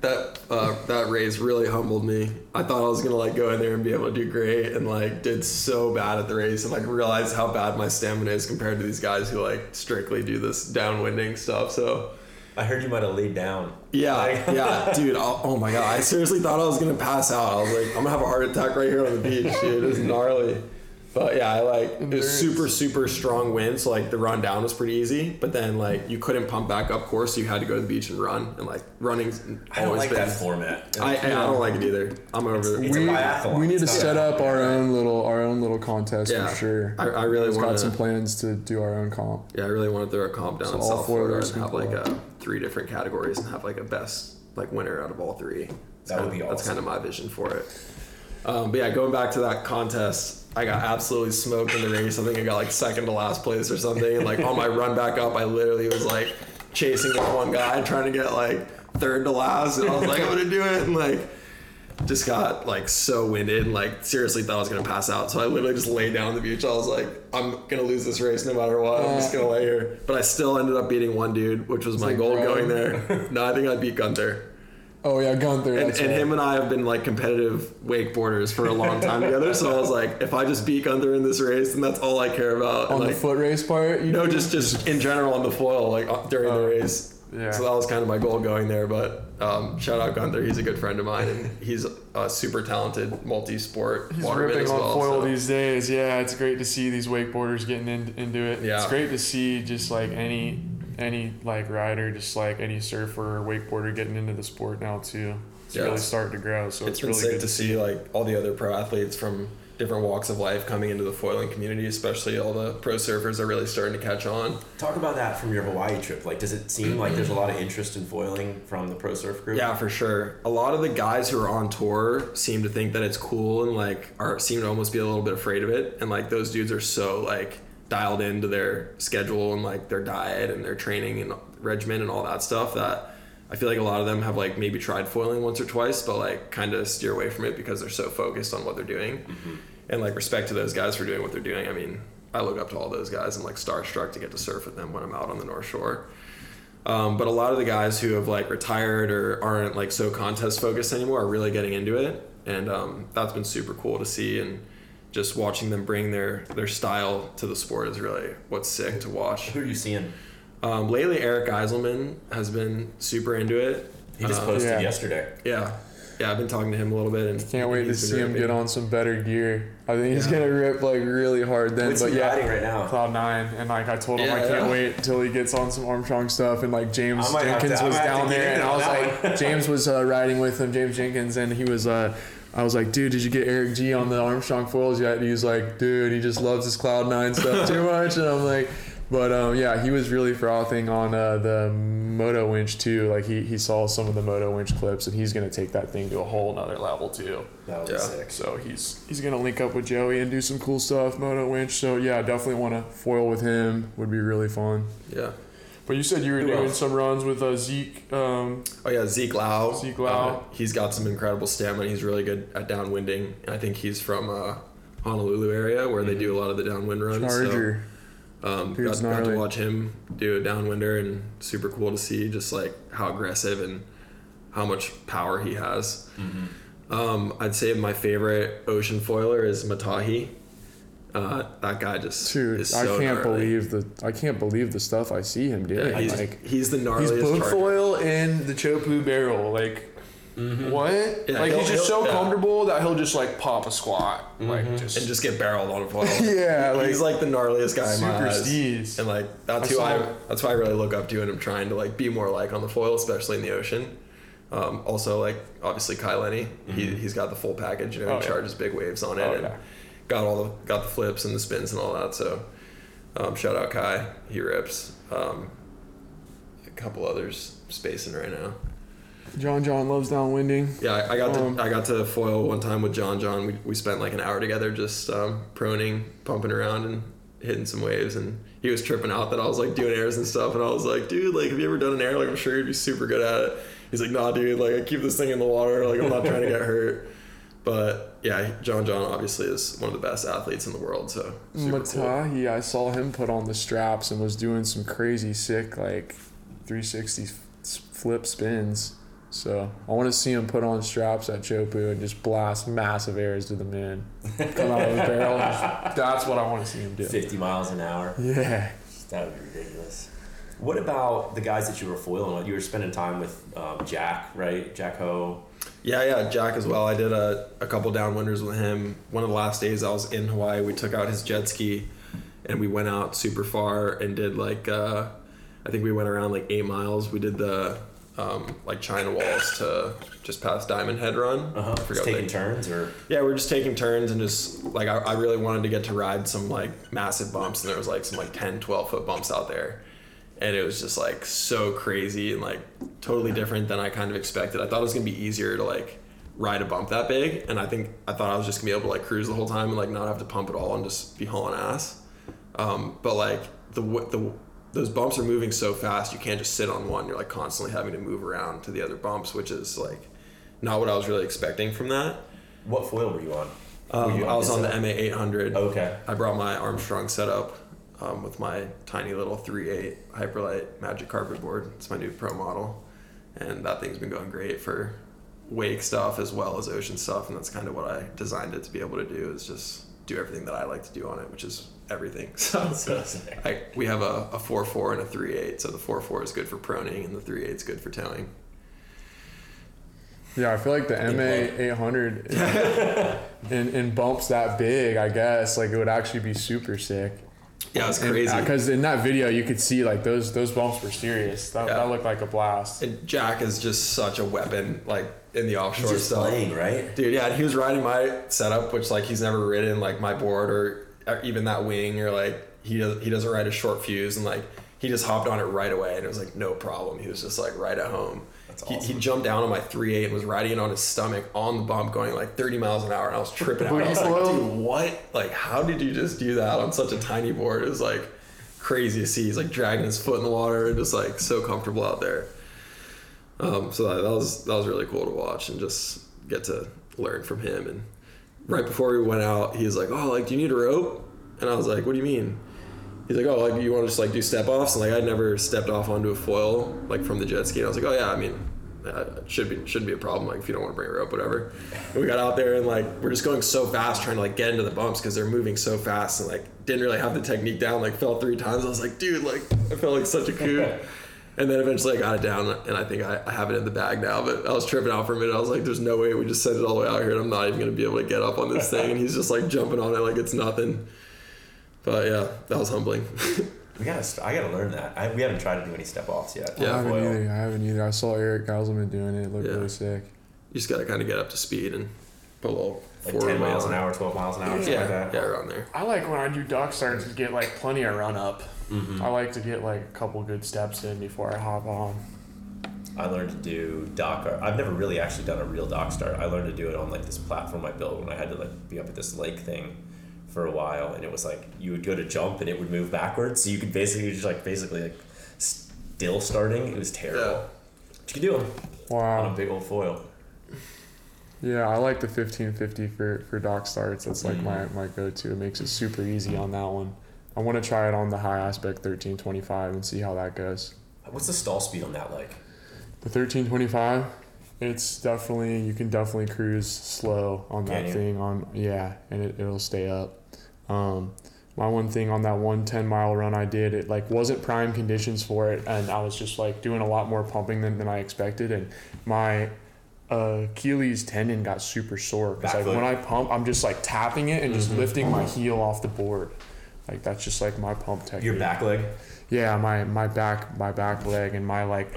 that race really humbled me. I thought I was gonna like go in there and be able to do great, and like did so bad at the race, and like realized how bad my stamina is compared to these guys who like strictly do this downwinding stuff. So I heard you might have laid down. Yeah, dude. Oh my God. I seriously thought I was going to pass out. I was like, I'm going to have a heart attack right here on the beach, dude. It was gnarly. But yeah, it was super, super strong wind. So like the run down was pretty easy. But then like you couldn't pump back up course. So you had to go to the beach and run. And like running's always I don't like that format. I don't like it either. I'm over it. It's a biathlon. We need to set up our own little contest for sure. I really want to. Got some plans to do our own comp. Yeah, I really want to throw a comp down in South Florida and have like a 3 different categories and have like a best like winner out of all 3. That would be awesome. That's kind of my vision for it. But yeah, going back to that contest, I got absolutely smoked in the race. I think I got like second to last place or something. And like on my run back up, I literally was like chasing this one guy, trying to get like third to last. And I was like, I'm gonna do it. And like just got like so winded, like seriously thought I was going to pass out. So I literally just laid down on the beach. I was like, I'm going to lose this race no matter what. I'm just going to lay here. But I still ended up beating one dude, which was my goal going there. No, I think I beat Gunther. Oh, yeah, Gunther. And right. Him and I have been like competitive wakeboarders for a long time together. So I was like, if I just beat Gunther in this race, then that's all I care about. On and, the foot race part? You know, just in general on the foil, like during the race. Yeah. So that was kind of my goal going there. But shout out Gunther. He's a good friend of mine. And he's a super talented multi-sport waterman as well. He's ripping on foil these days. Yeah, it's great to see these wakeboarders getting into it. Yeah. It's great to see just like any like rider, just like any surfer or wakeboarder getting into the sport now too. It's really starting to grow, so it's really sick good to see like all the other pro athletes from different walks of life coming into the foiling community, especially all the pro surfers are really starting to catch on. Talk about that from your Hawaii trip. Like, does it seem like there's a lot of interest in foiling from the pro surf group? Yeah, for sure. A lot of the guys who are on tour seem to think that it's cool and like seem to almost be a little bit afraid of it. And like those dudes are so like dialed into their schedule and like their diet and their training and regimen and all that stuff that I feel like a lot of them have like maybe tried foiling once or twice, but like kind of steer away from it because they're so focused on what they're doing. Mm-hmm. And like respect to those guys for doing what they're doing. I mean, I look up to all those guys. I'm like starstruck to get to surf with them when I'm out on the North Shore. But a lot of the guys who have like retired or aren't like so contest focused anymore are really getting into it. And that's been super cool to see. And just watching them bring their style to the sport is really what's sick to watch. Who are you seeing? Lately, Eric Eiselman has been super into it. He just posted yesterday. Yeah. Yeah, I've been talking to him a little bit. And can't wait to see him get on some better gear. I think he's going to rip like really hard then. But riding right now. Cloud 9. And like I told him I can't wait until he gets on some Armstrong stuff. And like James Jenkins was down there. And I was like, James was riding with him, James Jenkins. And he was... I was like, dude, did you get Eric G on the Armstrong foils yet? And he was like, dude, he just loves his Cloud 9 stuff too much. And I'm like, but yeah, he was really frothing on the Moto Winch too. Like he saw some of the Moto Winch clips, and he's gonna take that thing to a whole nother level too. That was sick. So he's gonna link up with Joey and do some cool stuff, Moto Winch. So yeah, definitely want to foil with him. Would be really fun. Yeah. But you said you were doing some runs with Zeke. Zeke Lau. Zeke Lau. He's got some incredible stamina. He's really good at downwinding. And I think he's from Honolulu area where they do a lot of the downwind runs. Charger. So, got to watch him do a downwinder, and super cool to see just like how aggressive and how much power he has. Mm-hmm. I'd say my favorite ocean foiler is Matahi. That guy just is so I can't believe the stuff I see him doing. Yeah, he's the gnarliest. He's both foil in the Chopu barrel. Like what? Yeah, like he's just so comfortable that he'll just like pop a squat, like just get barreled on a foil. Yeah, like, he's like the gnarliest guy in my eyes. Steez. And like that's why I really look up to, and I'm trying to like be more like on the foil, especially in the ocean. Also like obviously Kai Lenny, he's got the full package. You know, he charges big waves on it. Oh, and, got the flips and the spins and all that. So shout out Kai, he rips. A couple others spacing right now. John loves downwinding. Yeah, I got to foil one time with John. We spent like an hour together just proning, pumping around and hitting some waves, and he was tripping out that I was like doing airs and stuff, and I was like, dude, like have you ever done an air? Like I'm sure you'd be super good at it. He's like, nah dude, like I keep this thing in the water, like I'm not trying to get hurt. But yeah, John obviously is one of the best athletes in the world. So Matahi, cool. I saw him put on the straps and was doing some crazy sick like 360 flip spins. So I want to see him put on straps at Chopu and just blast massive airs to the men. Come out of the barrel. That's what I want to see him do. 50 miles an hour. Yeah, that would be ridiculous. What about the guys that you were foiling with? You were spending time with Jack, right? Jack Ho. Yeah, Jack as well. I did a couple downwinders with him. One of the last days I was in Hawaii, we took out his jet ski and we went out super far and did like, I think we went around like 8 miles. We did the like China Walls to just past Diamond Head Run. Uh-huh. Just taking turns or? Yeah, we were just taking turns and just like, I really wanted to get to ride some like massive bumps, and there was like some like 10, 12 foot bumps out there. And it was just like so crazy and like totally different than I kind of expected. I thought it was gonna be easier to like ride a bump that big, and I thought I was just gonna be able to like cruise the whole time and like not have to pump at all and just be hauling ass. But like those bumps are moving so fast, you can't just sit on one. You're like constantly having to move around to the other bumps, which is like not what I was really expecting from that. What foil were you on? I was on the MA 800. Okay. I brought my Armstrong setup with my tiny little 3.8 Hyperlite Magic Carpet board. It's my new pro model, and that thing's been going great for wake stuff as well as ocean stuff, and that's kind of what I designed it to be able to do, is just do everything that I like to do on it, which is everything. So we have a 4.4 and a 3.8, so the 4.4 is good for proning and the 3.8 is good for towing. Yeah, I feel like the MA 800 in bumps that big, I guess, like it would actually be super sick. Yeah, it's crazy. Because in that video, you could see like those bumps were serious. That looked like a blast. And Jack is just such a weapon, like in the offshore stuff. He's just playing, right? Dude, yeah, he was riding my setup, which like he's never ridden like my board or even that wing, or like he doesn't ride a short fuse, and like he just hopped on it right away, and it was like no problem. He was just like right at home. Awesome. He jumped down on my 3.8 and was riding it on his stomach on the bump going like 30 miles an hour, and I was tripping out. I was like, dude, what? Like, how did you just do that on such a tiny board? It was like crazy to see. He's like dragging his foot in the water and just like so comfortable out there. So that was really cool to watch and just get to learn from him. And right before we went out, he was like, oh, like, do you need a rope? And I was like, what do you mean? He's like, oh, like, you want to just, like, do step-offs? And, like, I'd never stepped off onto a foil, like, from the jet ski. And I was like, oh, yeah, I mean, it shouldn't be a problem, like, if you don't want to bring a rope, whatever. And we got out there, and, like, we're just going so fast trying to, like, get into the bumps because they're moving so fast, and, like, didn't really have the technique down, like, fell 3 times. I was like, dude, like, I felt like such a coup. And then eventually I got it down, and I think I have it in the bag now. But I was tripping out for a minute. I was like, there's no way we just sent it all the way out here, and I'm not even going to be able to get up on this thing. And he's just, like, jumping on it like it's nothing. But yeah, that was humbling. I gotta learn that. We haven't tried to do any step offs yet. Yeah, I haven't either. I saw Eric Eiselman doing it. It looked really sick. You just gotta kind of get up to speed and put a little like 10 miles an hour, 12 miles an hour, something like that. Yeah, around there. I like when I do dock starts to get like plenty of run up. Mm-hmm. I like to get like a couple good steps in before I hop on. I learned to do dock. I've never really actually done a real dock start. I learned to do it on like this platform I built when I had to like be up at this lake thing for a while, and it was like you would go to jump and it would move backwards, so you could basically just like still starting. It was terrible. Yeah. But you could do them. Wow. On a big old foil. Yeah, I like the 1550 for dock starts. That's like my go-to. It makes it super easy on that one. I want to try it on the high aspect 1325 and see how that goes. What's the stall speed on that like? The 1325? It's definitely, you can definitely cruise slow on that thing and it'll stay up. My one thing on that 110-mile run I did, it like wasn't prime conditions for it, and I was just like doing a lot more pumping than I expected, and my Achilles tendon got super sore because like when I pump, I'm just like tapping it and just lifting my heel off the board. Like that's just like my pump technique. Your back leg? Yeah, my back leg and my like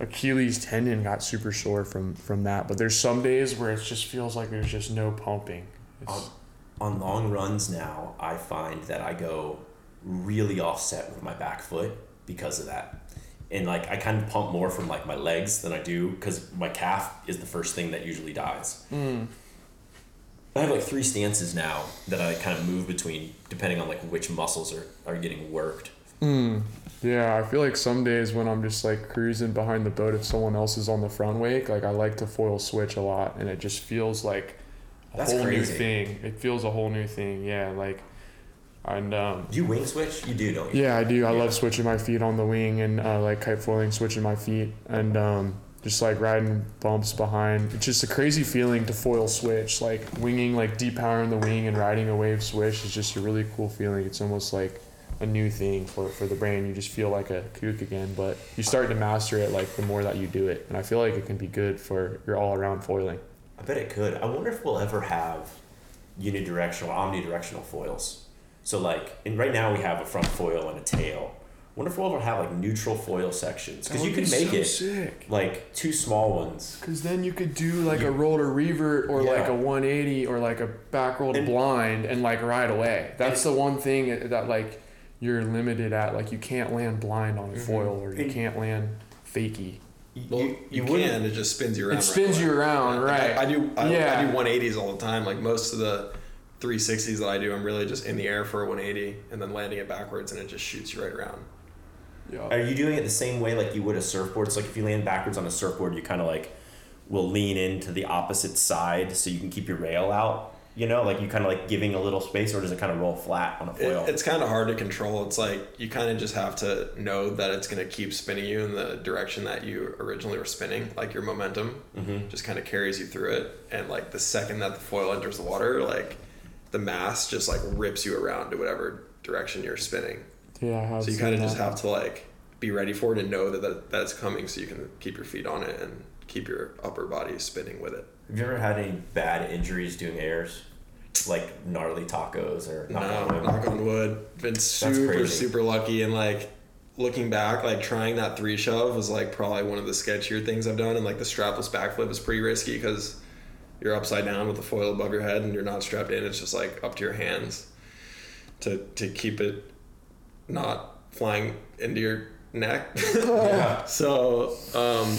Achilles tendon got super sore from that, but there's some days where it just feels like there's just no pumping. On long runs now, I find that I go really offset with my back foot because of that. And like I kind of pump more from like my legs than I do because my calf is the first thing that usually dies. I have like 3 stances now that I kind of move between depending on like which muscles are getting worked. Yeah, I feel like some days when I'm just like cruising behind the boat, if someone else is on the front wake, like I like to foil switch a lot, and it just feels like a whole new thing. It feels a whole new thing. Yeah, like, and you wing switch? You do, don't you? Yeah, I do. I love switching my feet on the wing and like kite foiling, switching my feet, and just like riding bumps behind. It's just a crazy feeling to foil switch, like winging, like depowering the wing and riding a wave swish is just a really cool feeling. It's almost like a new thing for the brain. You just feel like a kook again, but you start to master it like the more that you do it, and I feel like it can be good for your all-around foiling. I bet it could. I wonder if we'll ever have unidirectional, omnidirectional foils. So like, and right now we have a front foil and a tail. I wonder if we'll ever have like neutral foil sections, because you could make sick. Like 2 small ones. Because then you could do like a roll to revert or like a 180 or like a back roll to blind and like right away. That's the one thing that like you're limited at, like you can't land blind on a foil, or you can't land fakie. Well, you can, it just spins you around. It spins you around, right? Like I do 180s all the time. Like most of the 360s that I do, I'm really just in the air for a 180 and then landing it backwards, and it just shoots you right around. Yeah. Are you doing it the same way like you would a surfboard? So like if you land backwards on a surfboard, you kind of like will lean into the opposite side so you can keep your rail out, you know, like you kind of like giving a little space, or does it kind of roll flat on a foil? It's kind of hard to control. It's like you kind of just have to know that it's going to keep spinning you in the direction that you originally were spinning, like your momentum just kind of carries you through it. And like the second that the foil enters the water, like the mass just like rips you around to whatever direction you're spinning. Yeah. So you kind of just have to like be ready for it and know that it's coming so you can keep your feet on it and keep your upper body spinning with it. Have you ever had any bad injuries doing airs? Like gnarly tacos or... No, knock on wood. Been super, super lucky. And like looking back, like trying that 3 shove was like probably one of the sketchier things I've done. And like the strapless backflip is pretty risky because you're upside down with the foil above your head and you're not strapped in. It's just like up to your hands to keep it not flying into your neck. Yeah. So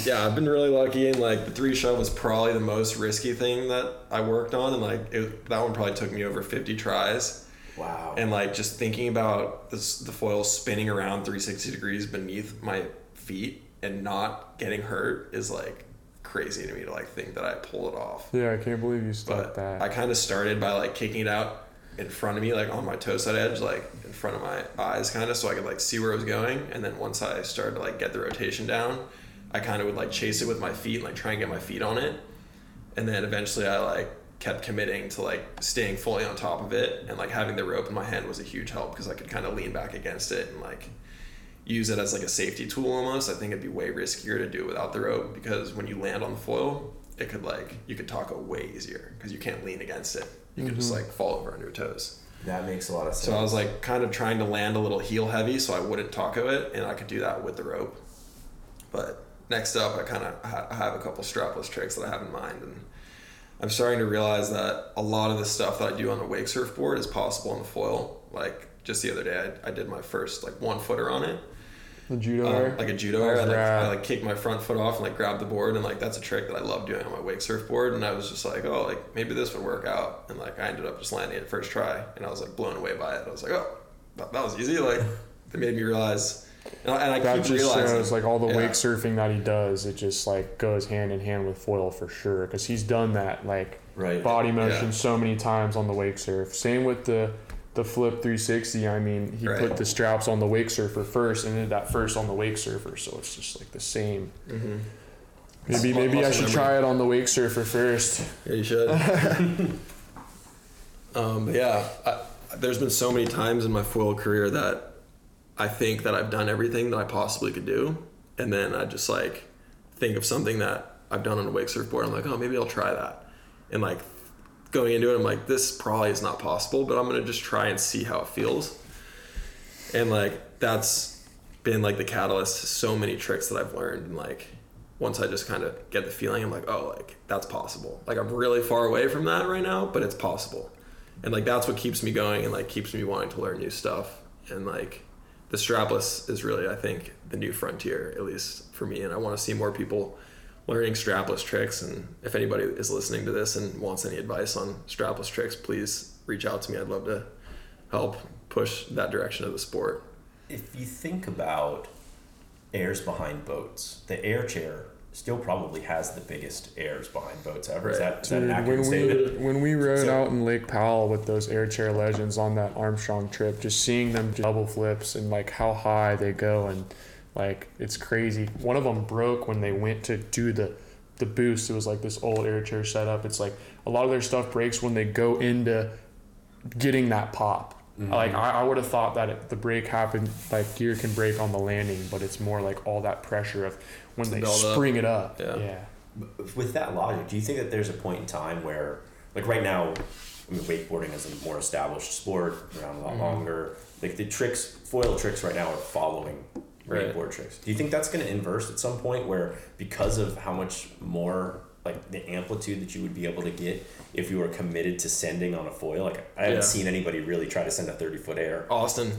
yeah, I've been really lucky, and like the 3 shove was probably the most risky thing that I worked on, and like that one probably took me over 50 tries. Wow. And like just thinking about the foil spinning around 360 degrees beneath my feet and not getting hurt is like crazy to me to like think that I pulled it off. Yeah, I can't believe you stopped that. I kind of started by like kicking it out in front of me, like on my toe side edge, like in front of my eyes kind of, so I could like see where I was going. And then once I started to like get the rotation down, I kind of would like chase it with my feet and like try and get my feet on it. And then eventually I like kept committing to like staying fully on top of it, and like having the rope in my hand was a huge help because I could kind of lean back against it and like use it as like a safety tool almost. I think it'd be way riskier to do it without the rope because when you land on the foil, it could like, you could taco way easier because you can't lean against it. You could just like fall over on your toes. That makes a lot of sense. So I was like kind of trying to land a little heel heavy so I wouldn't taco it, and I could do that with the rope. But next up, I kind of have a couple strapless tricks that I have in mind, and I'm starting to realize that a lot of the stuff that I do on the wake surfboard is possible on the foil. Like just the other day, I did my first like 1-footer on it. The judo air? Like a judo air. I kicked my front foot off and like grabbed the board, and like that's a trick that I love doing on my wake surfboard. And I was just like, oh, like maybe this would work out. And like I ended up just landing it first try, and I was like blown away by it. I was like, oh, that was easy. Like it made me realize. And I that keep realizing. That just shows like all the wake surfing that he does, it just like goes hand in hand with foil for sure. Because he's done that like body motion so many times on the wake surf. Same with the flip 360. I mean, he put the straps on the wake surfer first and did that first on the wake surfer, so it's just like the same. Maybe I should try it on the wake surfer first. Yeah, you should. There's been so many times in my foil career that I think that I've done everything that I possibly could do, and then I just like think of something that I've done on a wake surfboard. I'm like, oh, maybe I'll try that. And like going into it, I'm like, this probably is not possible, but I'm going to just try and see how it feels. And like that's been like the catalyst to so many tricks that I've learned. And like once I just kind of get the feeling, I'm like, oh, like that's possible. Like I'm really far away from that right now, but it's possible. And like that's what keeps me going and like keeps me wanting to learn new stuff. And like the strapless is really, I think, the new frontier, at least for me. And I want to see more people learning strapless tricks. And if anybody is listening to this and wants any advice on strapless tricks, please reach out to me. I'd love to help push that direction of the sport. If you think about airs behind boats, the air chair still probably has the biggest airs behind boats ever. Right. Is that an accurate statement? When we rode out in Lake Powell with those air chair legends on that Armstrong trip, just seeing them double flips and like how high they go, and like it's crazy. One of them broke when they went to do the boost. It was like this old air chair setup. It's like a lot of their stuff breaks when they go into getting that pop. Like I would have thought that the break happened, like gear can break on the landing, but it's more like all that pressure of when they spring it up. Yeah. With that logic, do you think that there's a point in time where, like right now, I mean, wakeboarding is a more established sport, around a lot longer. Like the tricks, foil tricks right now are following wakeboard tricks. Do you think that's going to inverse at some point where, because of how much more like the amplitude that you would be able to get if you were committed to sending on a foil? Like I haven't seen anybody really try to send a 30-foot air. Austin's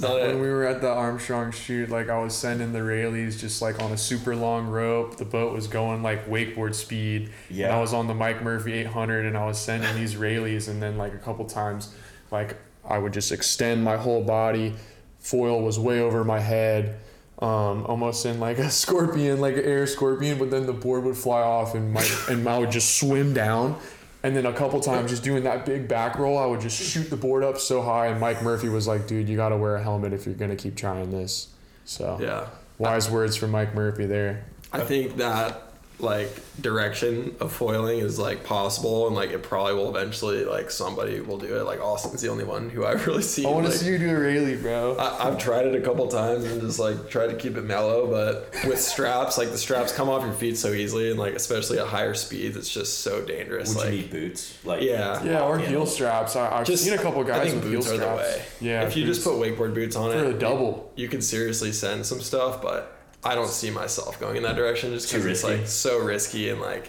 done it. When we were at the Armstrong shoot, like I was sending the railies just like on a super long rope. The boat was going like wakeboard speed. Yeah. And I was on the Mike Murphy 800 and I was sending these railies, and then like a couple times, like I would just extend my whole body. Foil was way over my head. almost in like a scorpion, like an air scorpion, but then the board would fly off and my would just swim down. And then a couple times just doing that big back roll, I would just shoot the board up so high. And Mike Murphy was like, dude, you got to wear a helmet if you're going to keep trying this. So yeah, wise words from Mike Murphy there. I think that like direction of foiling is like possible, and like it probably will eventually, like somebody will do it. Like Austin's the only one who I've really seen. I want to see you do a Rayleigh, bro. I've tried it a couple times and just like tried to keep it mellow, but with straps, like the straps come off your feet so easily, and like especially at higher speeds, it's just so dangerous. Would like, you need boots? Like yeah, or heel straps. I've seen a couple guys with heel straps. Boots are the way. Yeah, if you just put wakeboard boots on it for a double, you can seriously send some stuff, but I don't see myself going in that direction just because it's like so risky. And like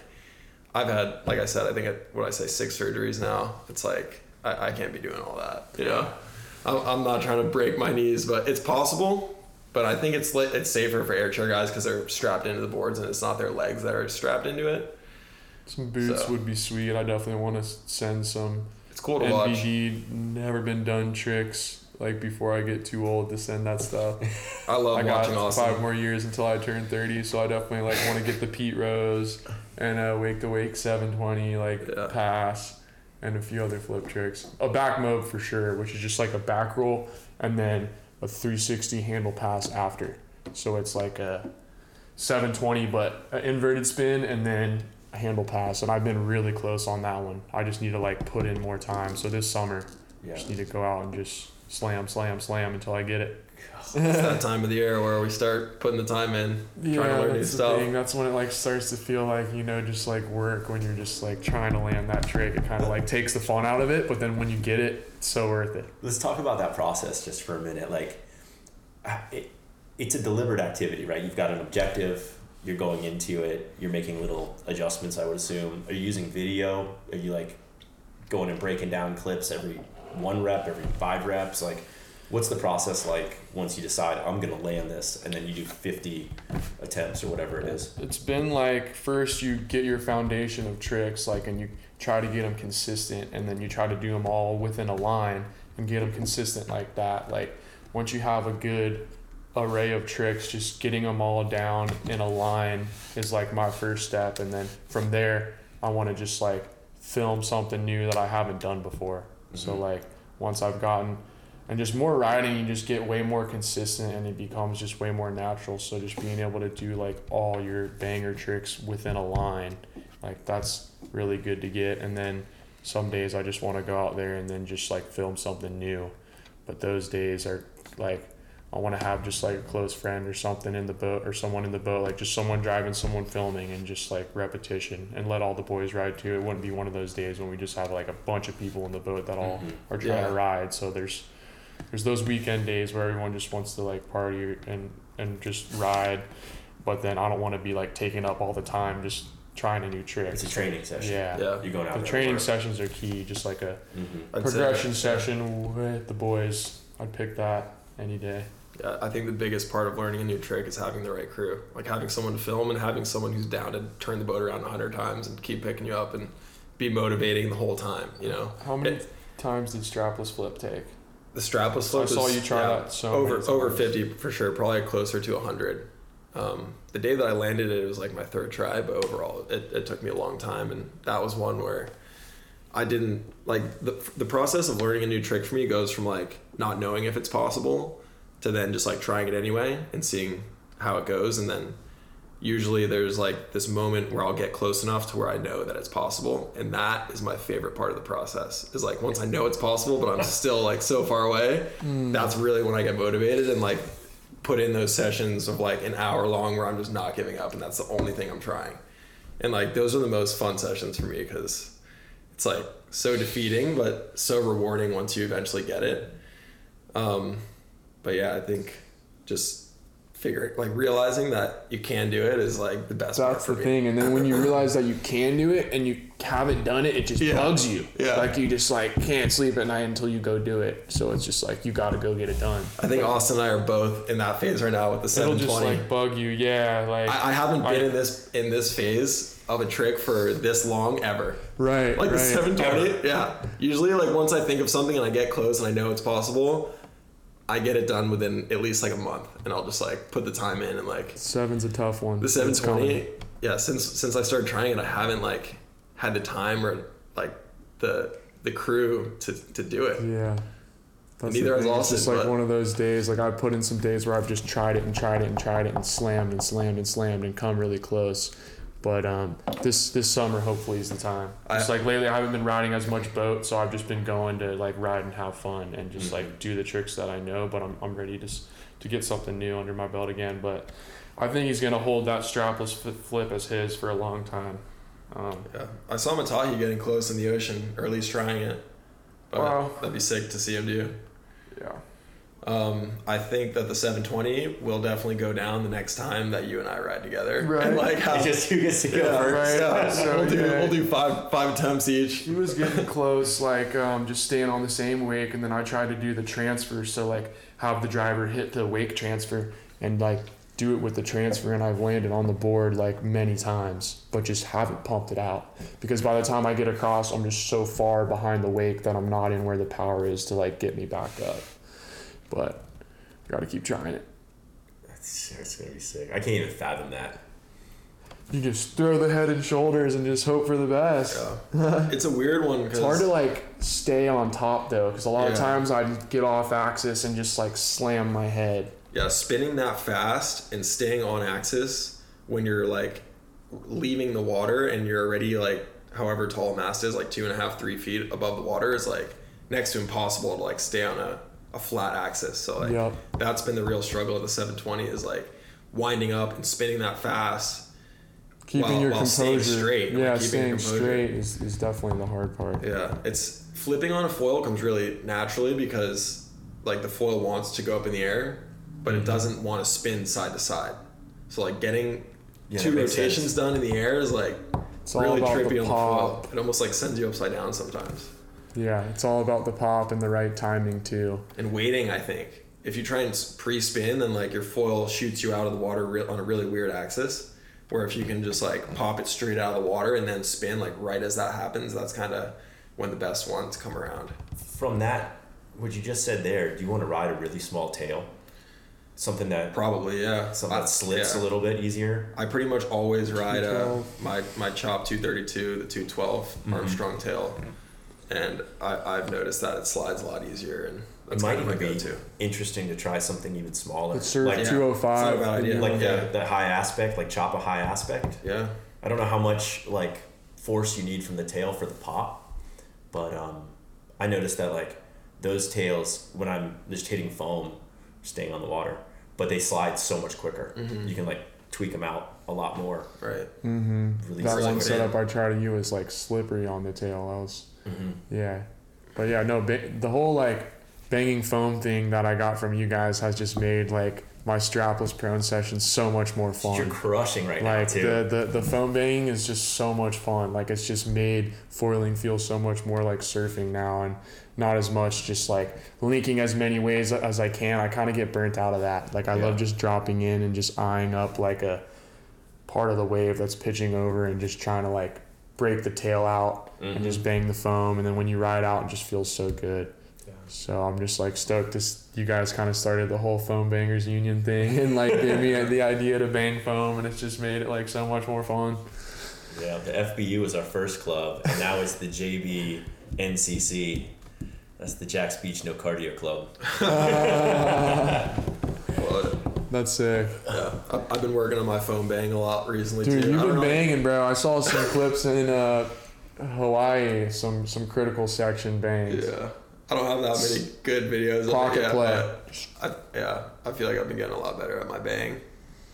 I've had, like I said, I think I say 6 surgeries now. It's like I can't be doing all that, you know. I'm not trying to break my knees, but it's possible. But I think it's safer for air chair guys because they're strapped into the boards and it's not their legs that are strapped into it. Some boots would be sweet. I definitely want to send some. It's cool to NBD, watch. Never been done tricks. Like before I get too old to send that stuff. I love watching Austin. 5 more years until I turn 30, so I definitely like want to get the Pete Rose and Wake to Wake 720 pass and a few other flip tricks. A back mob for sure, which is just like a back roll and then a 360 handle pass after. So it's like a 720 but an inverted spin and then a handle pass, and I've been really close on that one. I just need to like put in more time. So this summer, just need to go out and just slam until I get it. It's that time of the year where we start putting the time in, trying to learn new stuff. Thing. That's when it like starts to feel like, you know, just like work, when you're just like trying to land that trick. It kind of like takes the fun out of it, but then when you get it, it's so worth it. Let's talk about that process just for a minute. Like it's a deliberate activity, right? You've got an objective, you're going into it, you're making little adjustments, I would assume. Are you using video? Are you like going and breaking down clips every 1 rep, every 5 reps? Like what's the process like once you decide I'm gonna land this, and then you do 50 attempts or whatever it is? It's been like first you get your foundation of tricks, like, and you try to get them consistent, and then you try to do them all within a line and get them consistent like that. Like once you have a good array of tricks, just getting them all down in a line is like my first step, and then from there I want to just like film something new that I haven't done before. So like once I've gotten, and just more riding, you just get way more consistent and it becomes just way more natural. So just being able to do like all your banger tricks within a line, like that's really good to get. And then some days I just want to go out there and then just like film something new. But those days are like, I want to have just like a close friend or something in the boat, or someone in the boat, like just someone driving, someone filming, and just like repetition, and let all the boys ride too. It wouldn't be one of those days when we just have like a bunch of people in the boat that all are trying to ride. So there's those weekend days where everyone just wants to like party and just ride. But then I don't want to be like taking up all the time just trying a new trick. It's a training session. Yeah. You're going out. The training sessions are key. Just like a progression session with the boys. I'd pick that any day. I think the biggest part of learning a new trick is having the right crew. Like having someone to film and having someone who's down to turn the boat around 100 times and keep picking you up and be motivating the whole time, you know? How many times did strapless flip take? The strapless flip, I saw you try that so over 50 for sure, probably closer to 100. The day that I landed it, it was like my 3rd try, but overall it took me a long time, and that was one where I didn't, like the process of learning a new trick for me goes from like not knowing if it's possible to then just like trying it anyway and seeing how it goes. And then usually there's like this moment where I'll get close enough to where I know that it's possible. And that is my favorite part of the process, is like once I know it's possible, but I'm still like so far away, that's really when I get motivated and like put in those sessions of like an hour long where I'm just not giving up. And that's the only thing I'm trying. And like, those are the most fun sessions for me, because it's like so defeating, but so rewarding once you eventually get it. But yeah, I think just realizing that you can do it is like the best part. That's the thing. And then when you realize that you can do it and you haven't done it, it just bugs you. Yeah. Like you just like can't sleep at night until you go do it. So it's just like, you got to go get it done. I think Austin and I are both in that phase right now with the 720. It'll just like bug you. Yeah. Like I haven't been in this phase of a trick for this long ever. Right. Like the 720. Yeah. Usually like once I think of something and I get close and I know it's possible, I get it done within at least like a month, and I'll just like put the time in and like. 7's a tough one. The 720, yeah. Since I started trying it, I haven't like had the time or like the crew to do it. Yeah. That's neither has Austin. It's just like one of those days. Like I put in some days where I've just tried it and slammed and come really close. But this summer hopefully is the time. Just like lately I haven't been riding as much boat, so I've just been going to like ride and have fun and just like do the tricks that I know. But I'm ready to get something new under my belt again. But I think he's gonna hold that strapless flip as his for a long time. Yeah, I saw Matahi getting close in the ocean, or at least trying it. Wow, that'd be sick to see him do. Yeah. I think that the 720 will definitely go down the next time that you and I ride together. Right. And like how just who gets to go first. Right. So we'll do five attempts each. He was getting close, like just staying on the same wake, and then I tried to do the transfer, so like have the driver hit the wake transfer and like do it with the transfer, and I've landed on the board like many times, but just haven't pumped it out, because by the time I get across, I'm just so far behind the wake that I'm not in where the power is to like get me back up. But I gotta keep trying it. That's gonna be sick. I can't even fathom that. You just throw the head and shoulders and just hope for the best. Yeah. It's a weird one. It's hard to like stay on top though, because a lot of times I'd get off axis and just like slam my head. Yeah, spinning that fast and staying on axis when you're like leaving the water and you're already like however tall mast is, like 2.5-3 feet above the water, is like next to impossible to like stay on a flat axis. So like that's been the real struggle of the 720, is like winding up and spinning that fast, keeping your composure. Staying straight. Yeah, like staying straight is definitely the hard part. Yeah, it's flipping on a foil comes really naturally, because like the foil wants to go up in the air, but it doesn't want to spin side to side. So like getting two rotations done in the air is like it's really trippy on the foil. It almost like sends you upside down sometimes. Yeah, it's all about the pop and the right timing too. And waiting, I think. If you try and pre-spin, then like your foil shoots you out of the water on a really weird axis. Where if you can just like pop it straight out of the water and then spin like right as that happens, that's kind of when the best ones come around. From that, what you just said there, do you want to ride a really small tail? Something that probably that slips a little bit easier. I pretty much always ride my Chop 232, the 212 Armstrong tail, and I've noticed that it slides a lot easier, and that's kind of my go-to. Interesting to try something even smaller. It's like 205, like the high aspect, like chop a high aspect. Yeah, I don't know how much like force you need from the tail for the pop, but I noticed that like those tails when I'm just hitting foam, staying on the water, but they slide so much quicker. You can like tweak them out a lot more. Right. Really that one setup I try to use is like slippery on the tail. Yeah, but yeah, no, the whole like banging foam thing that I got from you guys has just made like my strapless prone session so much more fun. You're crushing right now too. Like the foam banging is just so much fun. Like it's just made foiling feel so much more like surfing now, and not as much just like linking as many ways as I can. I kind of get burnt out of that. Like I love just dropping in and just eyeing up like a part of the wave that's pitching over and just trying to like break the tail out and just bang the foam. And then when you ride out, it just feels so good. Yeah. So I'm just like stoked you guys kind of started the whole foam bangers union thing and like gave me the idea to bang foam, and it's just made it like so much more fun. Yeah, the FBU was our first club, and now it's the JB NCC. That's the Jack's Beach No Cardio Club. That's sick. Yeah, I've been working on my foam bang a lot recently. Dude, you've been banging, bro. I saw some clips in Hawaii, some critical section bangs. Yeah, I don't have that many good videos. Pocket play. I feel like I've been getting a lot better at my bang.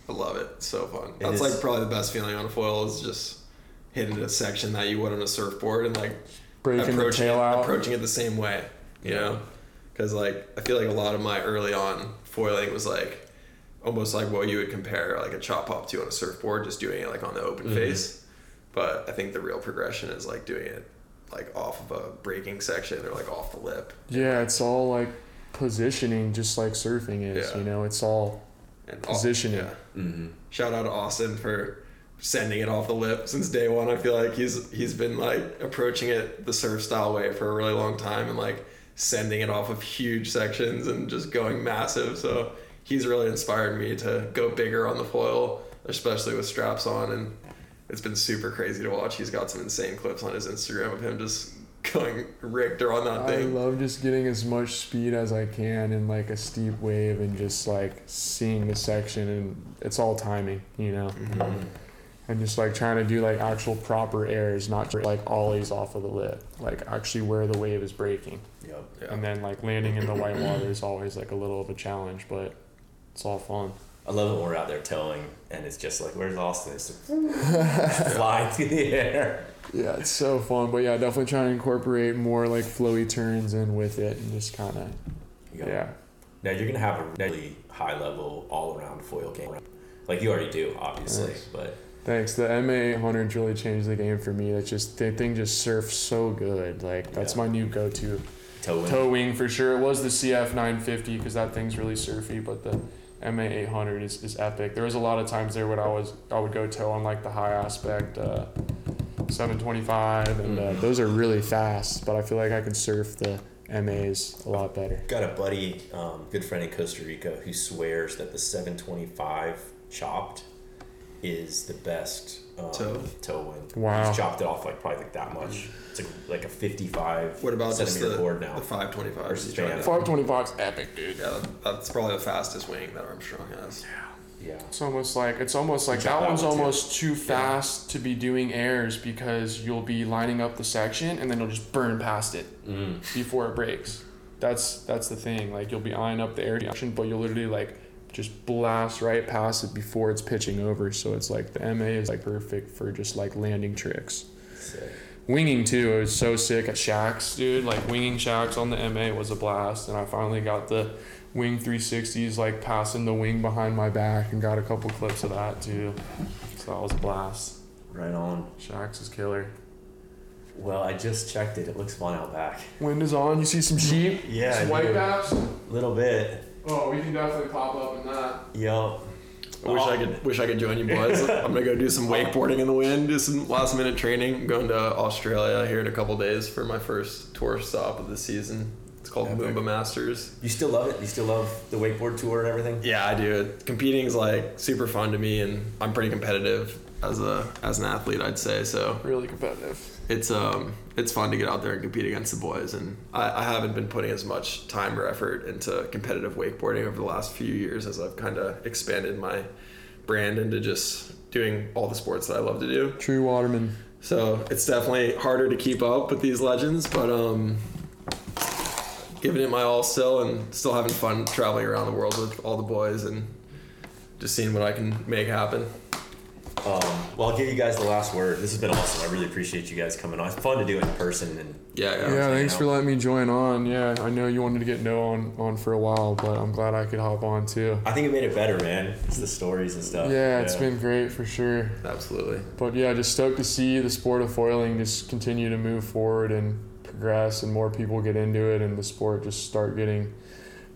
I love it. It's so fun. That's like probably the best feeling on a foil, is just hitting a section that you would on a surfboard and like approaching it the same way, you know, because like I feel like a lot of my early on foiling was like almost like what you would compare like a chop hop to on a surfboard, just doing it like on the open face. But I think the real progression is like doing it like off of a braking section or like off the lip. Yeah, it's all like positioning, just like surfing is. You know, it's all positioning. Shout out to Austin for sending it off the lip since day one. I feel like he's been like approaching it the surf style way for a really long time, and like sending it off of huge sections and just going massive. So he's really inspired me to go bigger on the foil, especially with straps on, and it's been super crazy to watch. He's got some insane clips on his Instagram of him just going Richter on that thing. I love just getting as much speed as I can in like a steep wave and just like seeing the section, and it's all timing, you know. Mm-hmm. And just like trying to do like actual proper airs, not just like ollies off of the lip, like actually where the wave is breaking. Yep. Yeah. And then like landing in the white water is always like a little of a challenge, but it's all fun. I love when we're out there towing and it's just like, where's Austin? It's flying through the air. Yeah, it's so fun. But yeah, definitely trying to incorporate more like flowy turns in with it and just kind of, yeah. Now you're going to have a really high level all around foil game. Like you already do, obviously, nice. But... Thanks. The MA800 really changed the game for me. That just, that thing just surfs so good. Like, that's my new go-to. Toe wing for sure. It was the CF950 because that thing's really surfy, but the MA800 is epic. There was a lot of times there when I would go toe on like the high aspect 725, and those are really fast, but I feel like I can surf the MAs a lot better. Got a buddy, good friend in Costa Rica, who swears that the 725 chopped is the best toe win. Wow. He's chopped it off like probably like that much. It's like a 55 what about centimeter just the, board now. The 525 versus 525's epic, dude. Yeah, that's probably the fastest wing that Armstrong has. Yeah. It's almost like that one's almost too fast to be doing airs, because you'll be lining up the section and then you'll just burn past it before it breaks. That's the thing. Like you'll be eyeing up the air section, but you'll literally like just blast right past it before it's pitching over. So it's like the MA is like perfect for just like landing tricks. Sick. Winging too, it was so sick at shacks, dude. Like winging shacks on the MA was a blast. And I finally got the wing 360s like passing the wing behind my back and got a couple clips of that too. So that was a blast. Right on. Shacks is killer. Well, I just checked it. It looks fun out back. Wind is on. You see some sheep? Yeah. Some white caps? A little bit. Oh, we can definitely pop up in that. Yep. I wish I could join you boys. I'm gonna go do some wakeboarding in the wind, do some last minute training. I'm going to Australia here in a couple days for my first tour stop of the season. It's called Moomba Masters. You still love it? You still love the wakeboard tour and everything? Yeah, I do. Competing is like super fun to me, and I'm pretty competitive as an athlete, I'd say. So really competitive. It's fun to get out there and compete against the boys, and I haven't been putting as much time or effort into competitive wakeboarding over the last few years, as I've kind of expanded my brand into just doing all the sports that I love to do. True waterman. So it's definitely harder to keep up with these legends, but giving it my all still, and still having fun traveling around the world with all the boys and just seeing what I can make happen. Well, I'll give you guys the last word. This has been awesome. I really appreciate you guys coming on. It's fun to do it in person. And yeah, thanks for letting me join on. Yeah, I know you wanted to get Noah on for a while, but I'm glad I could hop on too. I think it made it better, man. It's the stories and stuff. Yeah, it's been great for sure. Absolutely. But yeah, just stoked to see the sport of foiling just continue to move forward and progress, and more people get into it, and the sport just start getting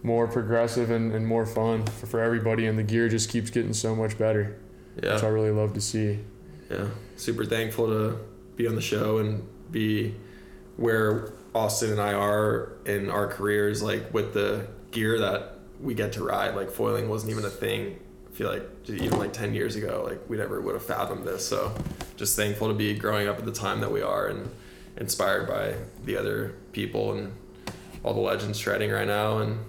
more progressive and more fun for everybody, and the gear just keeps getting so much better. Yeah. Which I really love to see. Yeah. Super thankful to be on the show and be where Austin and I are in our careers, like with the gear that we get to ride. Like foiling wasn't even a thing, I feel like, even like 10 years ago. Like we never would have fathomed this. So just thankful to be growing up at the time that we are, and inspired by the other people and all the legends shredding right now. And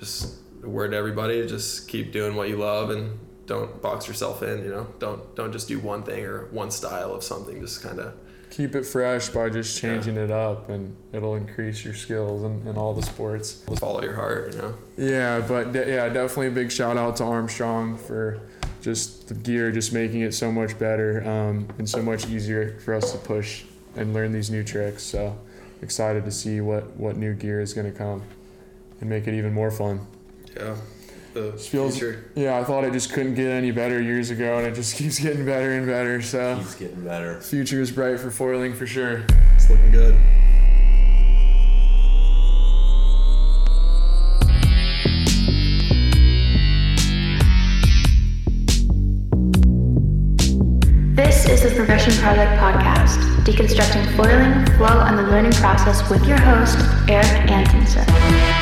just a word to everybody, just keep doing what you love, and don't box yourself in, you know. Don't just do one thing or one style of something. Just kind of keep it fresh by just changing it up, and it'll increase your skills in all the sports. Follow your heart, you know. Yeah, but definitely a big shout out to Armstrong for just the gear, just making it so much better and so much easier for us to push and learn these new tricks. So excited to see what new gear is going to come and make it even more fun. Yeah. I thought it just couldn't get any better years ago, and it just keeps getting better and better. So keeps getting better. Future is bright for foiling for sure. It's looking good. This is the the Progression Project podcast, deconstructing foiling, flow, and the learning process with your host, Eric Antonson.